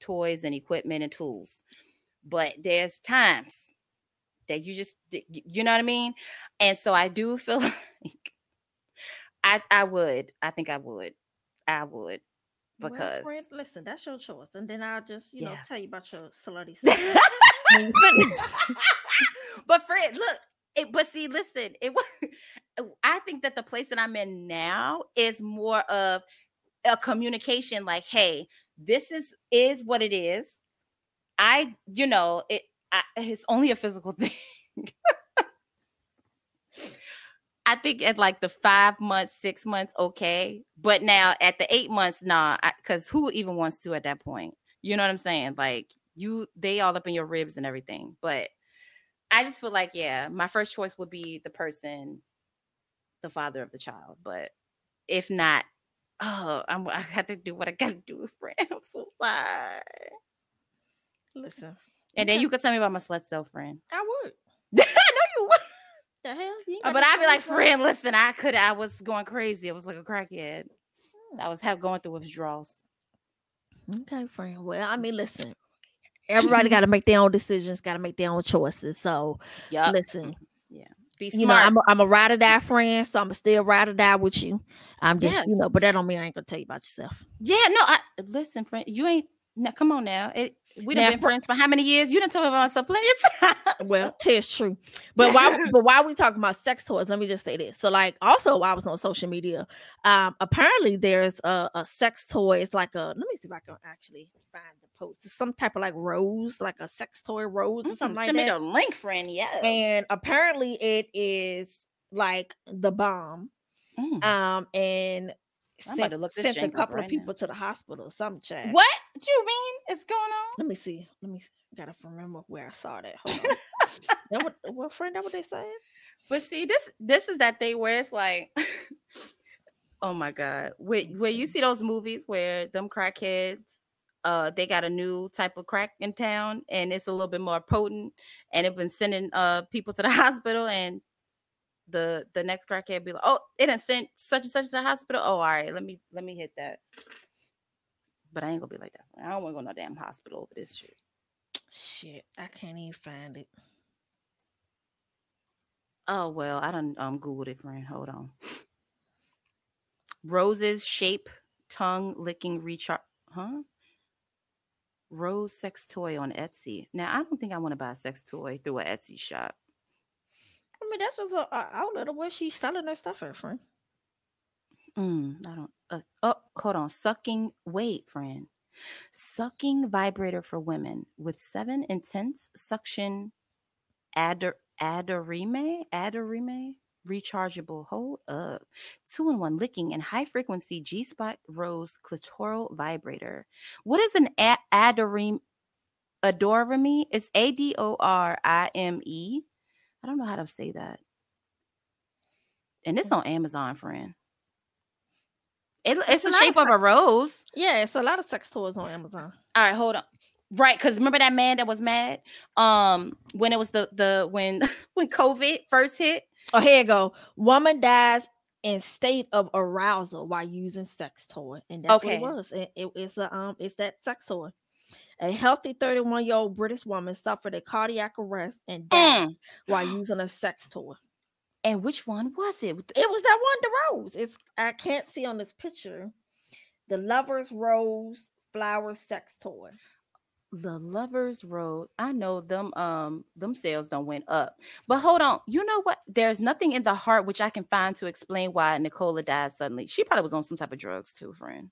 toys and equipment and tools, but there's times that you just, you know what I mean? And so I do feel like I would. Because. Well, Fred, listen, that's your choice. And then I'll just, you know, tell you about your slutty stuff. But Fred, look, I think that the place that I'm in now is more of a communication, like, hey, this is what it is. It's only a physical thing. I think at like the 5 months, 6 months, okay. But now at the 8 months, nah, because who even wants to at that point? You know what I'm saying? Like, they all up in your ribs and everything. But I just feel like, yeah, my first choice would be the person, the father of the child. But if not, I got to do what I got to do, friend. I'm so sorry. Listen. And then you could tell me about my slut self, friend. I would. I know you would. The hell? But I'd be like, friend, listen, I was going crazy. I was like a crackhead. I was going through withdrawals. Okay, friend. Well, I mean, listen. Everybody got to make their own decisions, got to make their own choices. So, listen, be smart. You know, I'm a ride or die friend, so I'm still ride or die with you. I'm just, but that don't mean I ain't gonna tell you about yourself. Yeah, no, listen, friend, you ain't. Now, come on, now. We done been friends for how many years? You done told me about myself plenty of times. Well, it's true. But while we talking about sex toys, let me just say this. So, like, also, I was on social media. Apparently, there's a sex toy. It's like let me see if I can actually find the post. It's some type of like rose, like a sex toy rose or something like that. Send me the link, friend. Yes. And apparently, it is like the bomb. And sent a couple of people to the hospital. Some chat. What do you mean is going on? Let me see. I gotta remember where I saw that. Hold on. That what they saying? But see, this is that thing where it's like, oh my God, where you see those movies where them crackheads, they got a new type of crack in town and it's a little bit more potent, and they've been sending people to the hospital, and the next crackhead be like, oh, it done sent such and such to the hospital. Oh, all right, let me hit that. But I ain't gonna be like that. I don't want to go to no damn hospital over this shit. Shit, I can't even find it. Oh well, I done Googled it, friend. Hold on. Rose's shape, tongue licking recharge. Huh? Rose sex toy on Etsy. Now I don't think I want to buy a sex toy through an Etsy shop. I mean, that's just an outlet of where she's selling her stuff at, friend. I don't. Hold on. Sucking vibrator for women with 7 intense suction Adorime rechargeable. Hold up. 2-in-1 licking and high frequency G-spot rose clitoral vibrator. What is an Adorime? Adorime? It's Adorime. I don't know how to say that. And it's on Amazon, friend. It's the shape of a rose. Yeah, it's a lot of sex toys on Amazon. All right, hold on. Right, because remember that man that was mad when it was when COVID first hit? Oh, here you go. Woman dies in state of arousal while using sex toy. And that's what it was. It's that sex toy. A healthy 31-year-old British woman suffered a cardiac arrest and died while using a sex toy. And which one was it? It was that one, the rose. I can't see on this picture. The Lover's Rose flower sex toy. The Lover's Rose. I know them sales done went up. But hold on. You know what? There's nothing in the heart which I can find to explain why Nicola died suddenly. She probably was on some type of drugs too, friend.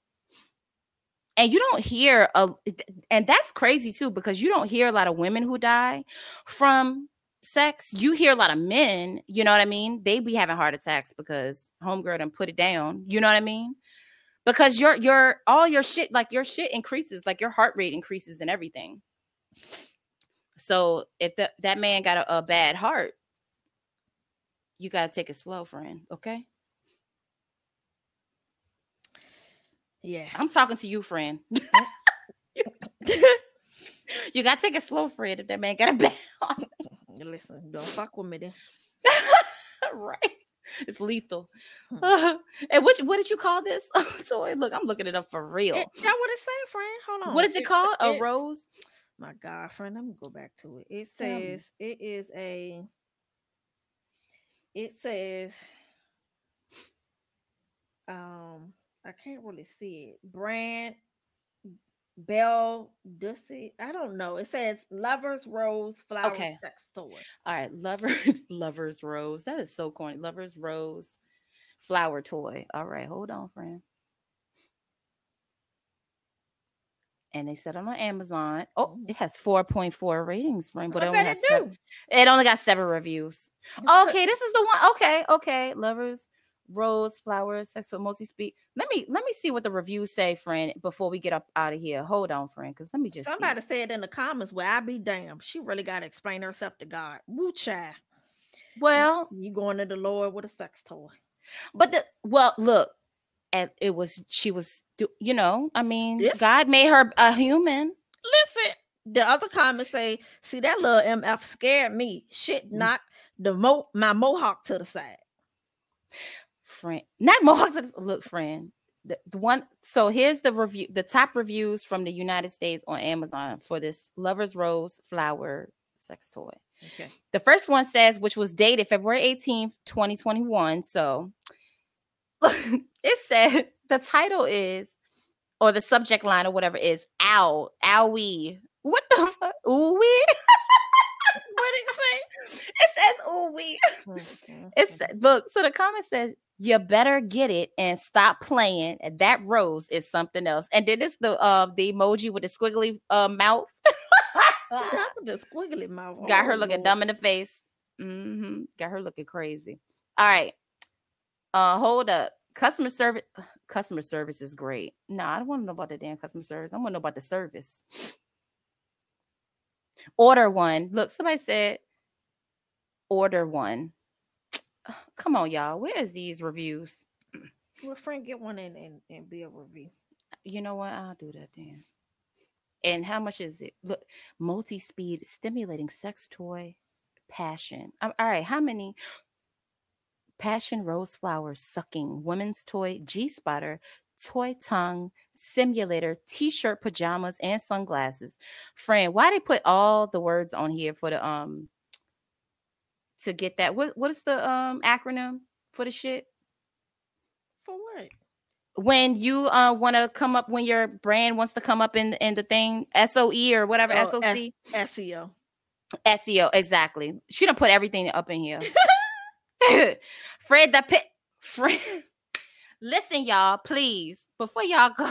And you don't hear and that's crazy too, because you don't hear a lot of women who die from sex. You hear a lot of men, you know what I mean? They be having heart attacks because homegirl done put it down, you know what I mean? because your all your shit, like your shit increases, like your heart rate increases and everything. So if that man got a bad heart, you got to take it slow, friend. Okay. Yeah. I'm talking to you, friend. You got to take it slow, friend, if that man got a bad heart. Listen, don't fuck with me then. Right. It's lethal. And what did you call this? Toy? Look, I'm looking it up for real. That what it say, friend. Hold on. What is it called? A rose? My God, friend, let me go back to it. It says I can't really see it. Brand Belle Dussy. I don't know. It says Lover's Rose Flower Sex Store. All right, Lover's Rose. That is so corny. Lover's Rose Flower Toy. All right, hold on, friend. And they said I'm on Amazon. Oh, it has 4.4 ratings, friend. But it only got 7 reviews. Okay, this is the one. Okay. Lover's Rose, flowers, sexual, multi-speak. Let me see what the reviews say, friend, before we get up out of here. Hold on, friend, because let me just somebody said in the comments, well, I be damned. She really got to explain herself to God. Woo, child. Well, you going to the Lord with a sex toy. But look, and it was God made her a human. Listen, the other comments say, see, that little MF scared me. Shit, knocked my mohawk to the side. Friend, not mohawks. Look, friend, the one. So here's the review, the top reviews from the United States on Amazon for this Lover's Rose flower sex toy. Okay. The first one says, which was dated February 18th, 2021. So it says the title is, or the subject line or whatever is, ow, owie. What the fuck? Ooh wee. What it say? It says, "Ooh wee." Look. So the comment says, "You better get it and stop playing. And that rose is something else." And then it's the emoji with the squiggly mouth. The squiggly mouth got her looking dumb in the face. Mm-hmm. Got her looking crazy. All right. Hold up. Customer service. Customer service is great. No, I don't want to know about the damn customer service. I want to know about the service. Order one. Look, somebody said order one. Come on, y'all. Where is these reviews? Well, friend, get one and be a review. You know what? I'll do that then. And how much is it? Look, multi-speed stimulating sex toy passion. All right, how many? Passion rose flower sucking women's toy G-spotter toy tongue simulator t-shirt, pajamas, and sunglasses. Friend, why they put all the words on here for the to get that? What is the acronym for the shit? For what? When you want to come up, when your brand wants to come up in the thing, SOE or whatever. SOC. SEO, exactly. She done put everything up in here. Fred the pit. Friend, listen, y'all, please, before y'all go,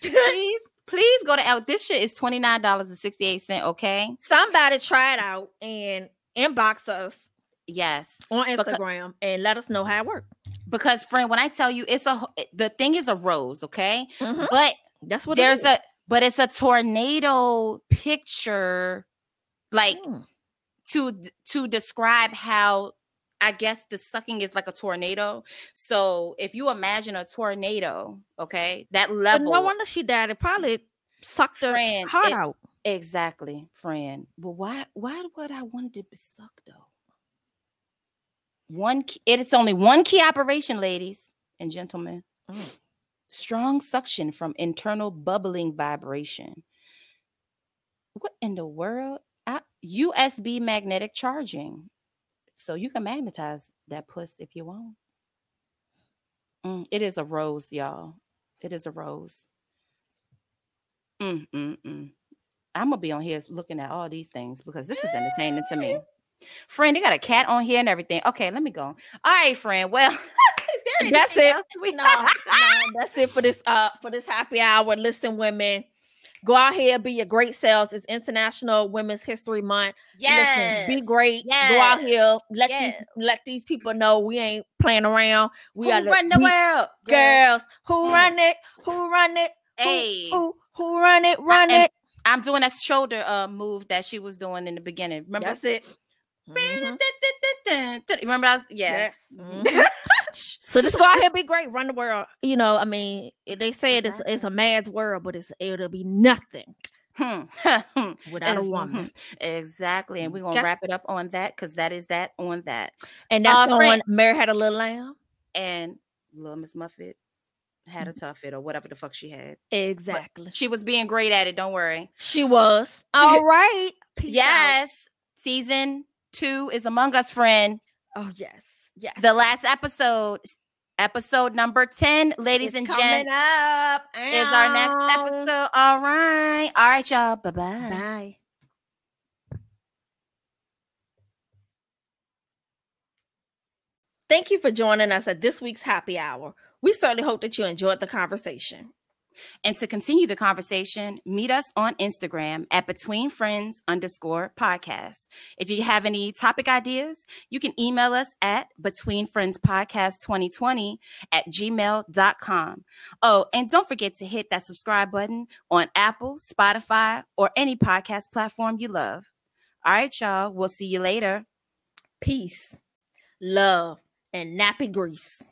please go to out. This shit is $29.68, okay? Somebody try it out and inbox us. Yes. On Instagram and let us know how it worked. Because, friend, when I tell you, the thing is a rose, okay? Mm-hmm. But that's what there's it is. But it's a tornado picture, like to describe how, I guess the sucking is like a tornado. So if you imagine a tornado, okay, that level. But no wonder she died. It probably sucked her heart out. Exactly, friend. But why would I want it to be sucked though? It's only one key operation, ladies and gentlemen. Mm. Strong suction from internal bubbling vibration. What in the world? USB magnetic charging. So you can magnetize that puss if you want. It is a rose, y'all. It is a rose. I'm going to be on here looking at all these things because this is entertaining to me. Friend, they got a cat on here and everything. Okay, let me go. All right, friend. Well, that's it. No, that's it for this happy hour. Listen, women. Go out here, be your great selves. It's International Women's History Month. Yes. Listen, be great. Yes. Go out here. Let these people know we ain't playing around. Who run the world? Girls. Who run it? Hey. Who run it? I'm doing that shoulder move that she was doing in the beginning. Remember? That's it. Mm-hmm. Remember? Yes. Mm-hmm. So just go out here, be great, run the world. You know, I mean, they say it's a man's world, but it'll be nothing without a woman. Exactly. And we're gonna wrap it up on that, because that is that. And that's on Mary Had a Little Lamb and Little Miss Muffet had a tough fit, or whatever the fuck she had. Exactly. But she was being great at it, don't worry. She was. All right. Peace out. Season 2 is among us, friend. Oh, yes. Yes. The last episode number 10, ladies and gents, is our next episode. All right, y'all. Bye-bye. Bye. Thank you for joining us at this week's Happy Hour. We certainly hope that you enjoyed the conversation. And to continue the conversation, meet us on Instagram at BetweenFriends_podcast. If you have any topic ideas, you can email us at BetweenFriendsPodcast2020@gmail.com. Oh, and don't forget to hit that subscribe button on Apple, Spotify, or any podcast platform you love. All right, y'all. We'll see you later. Peace, love, and nappy grease.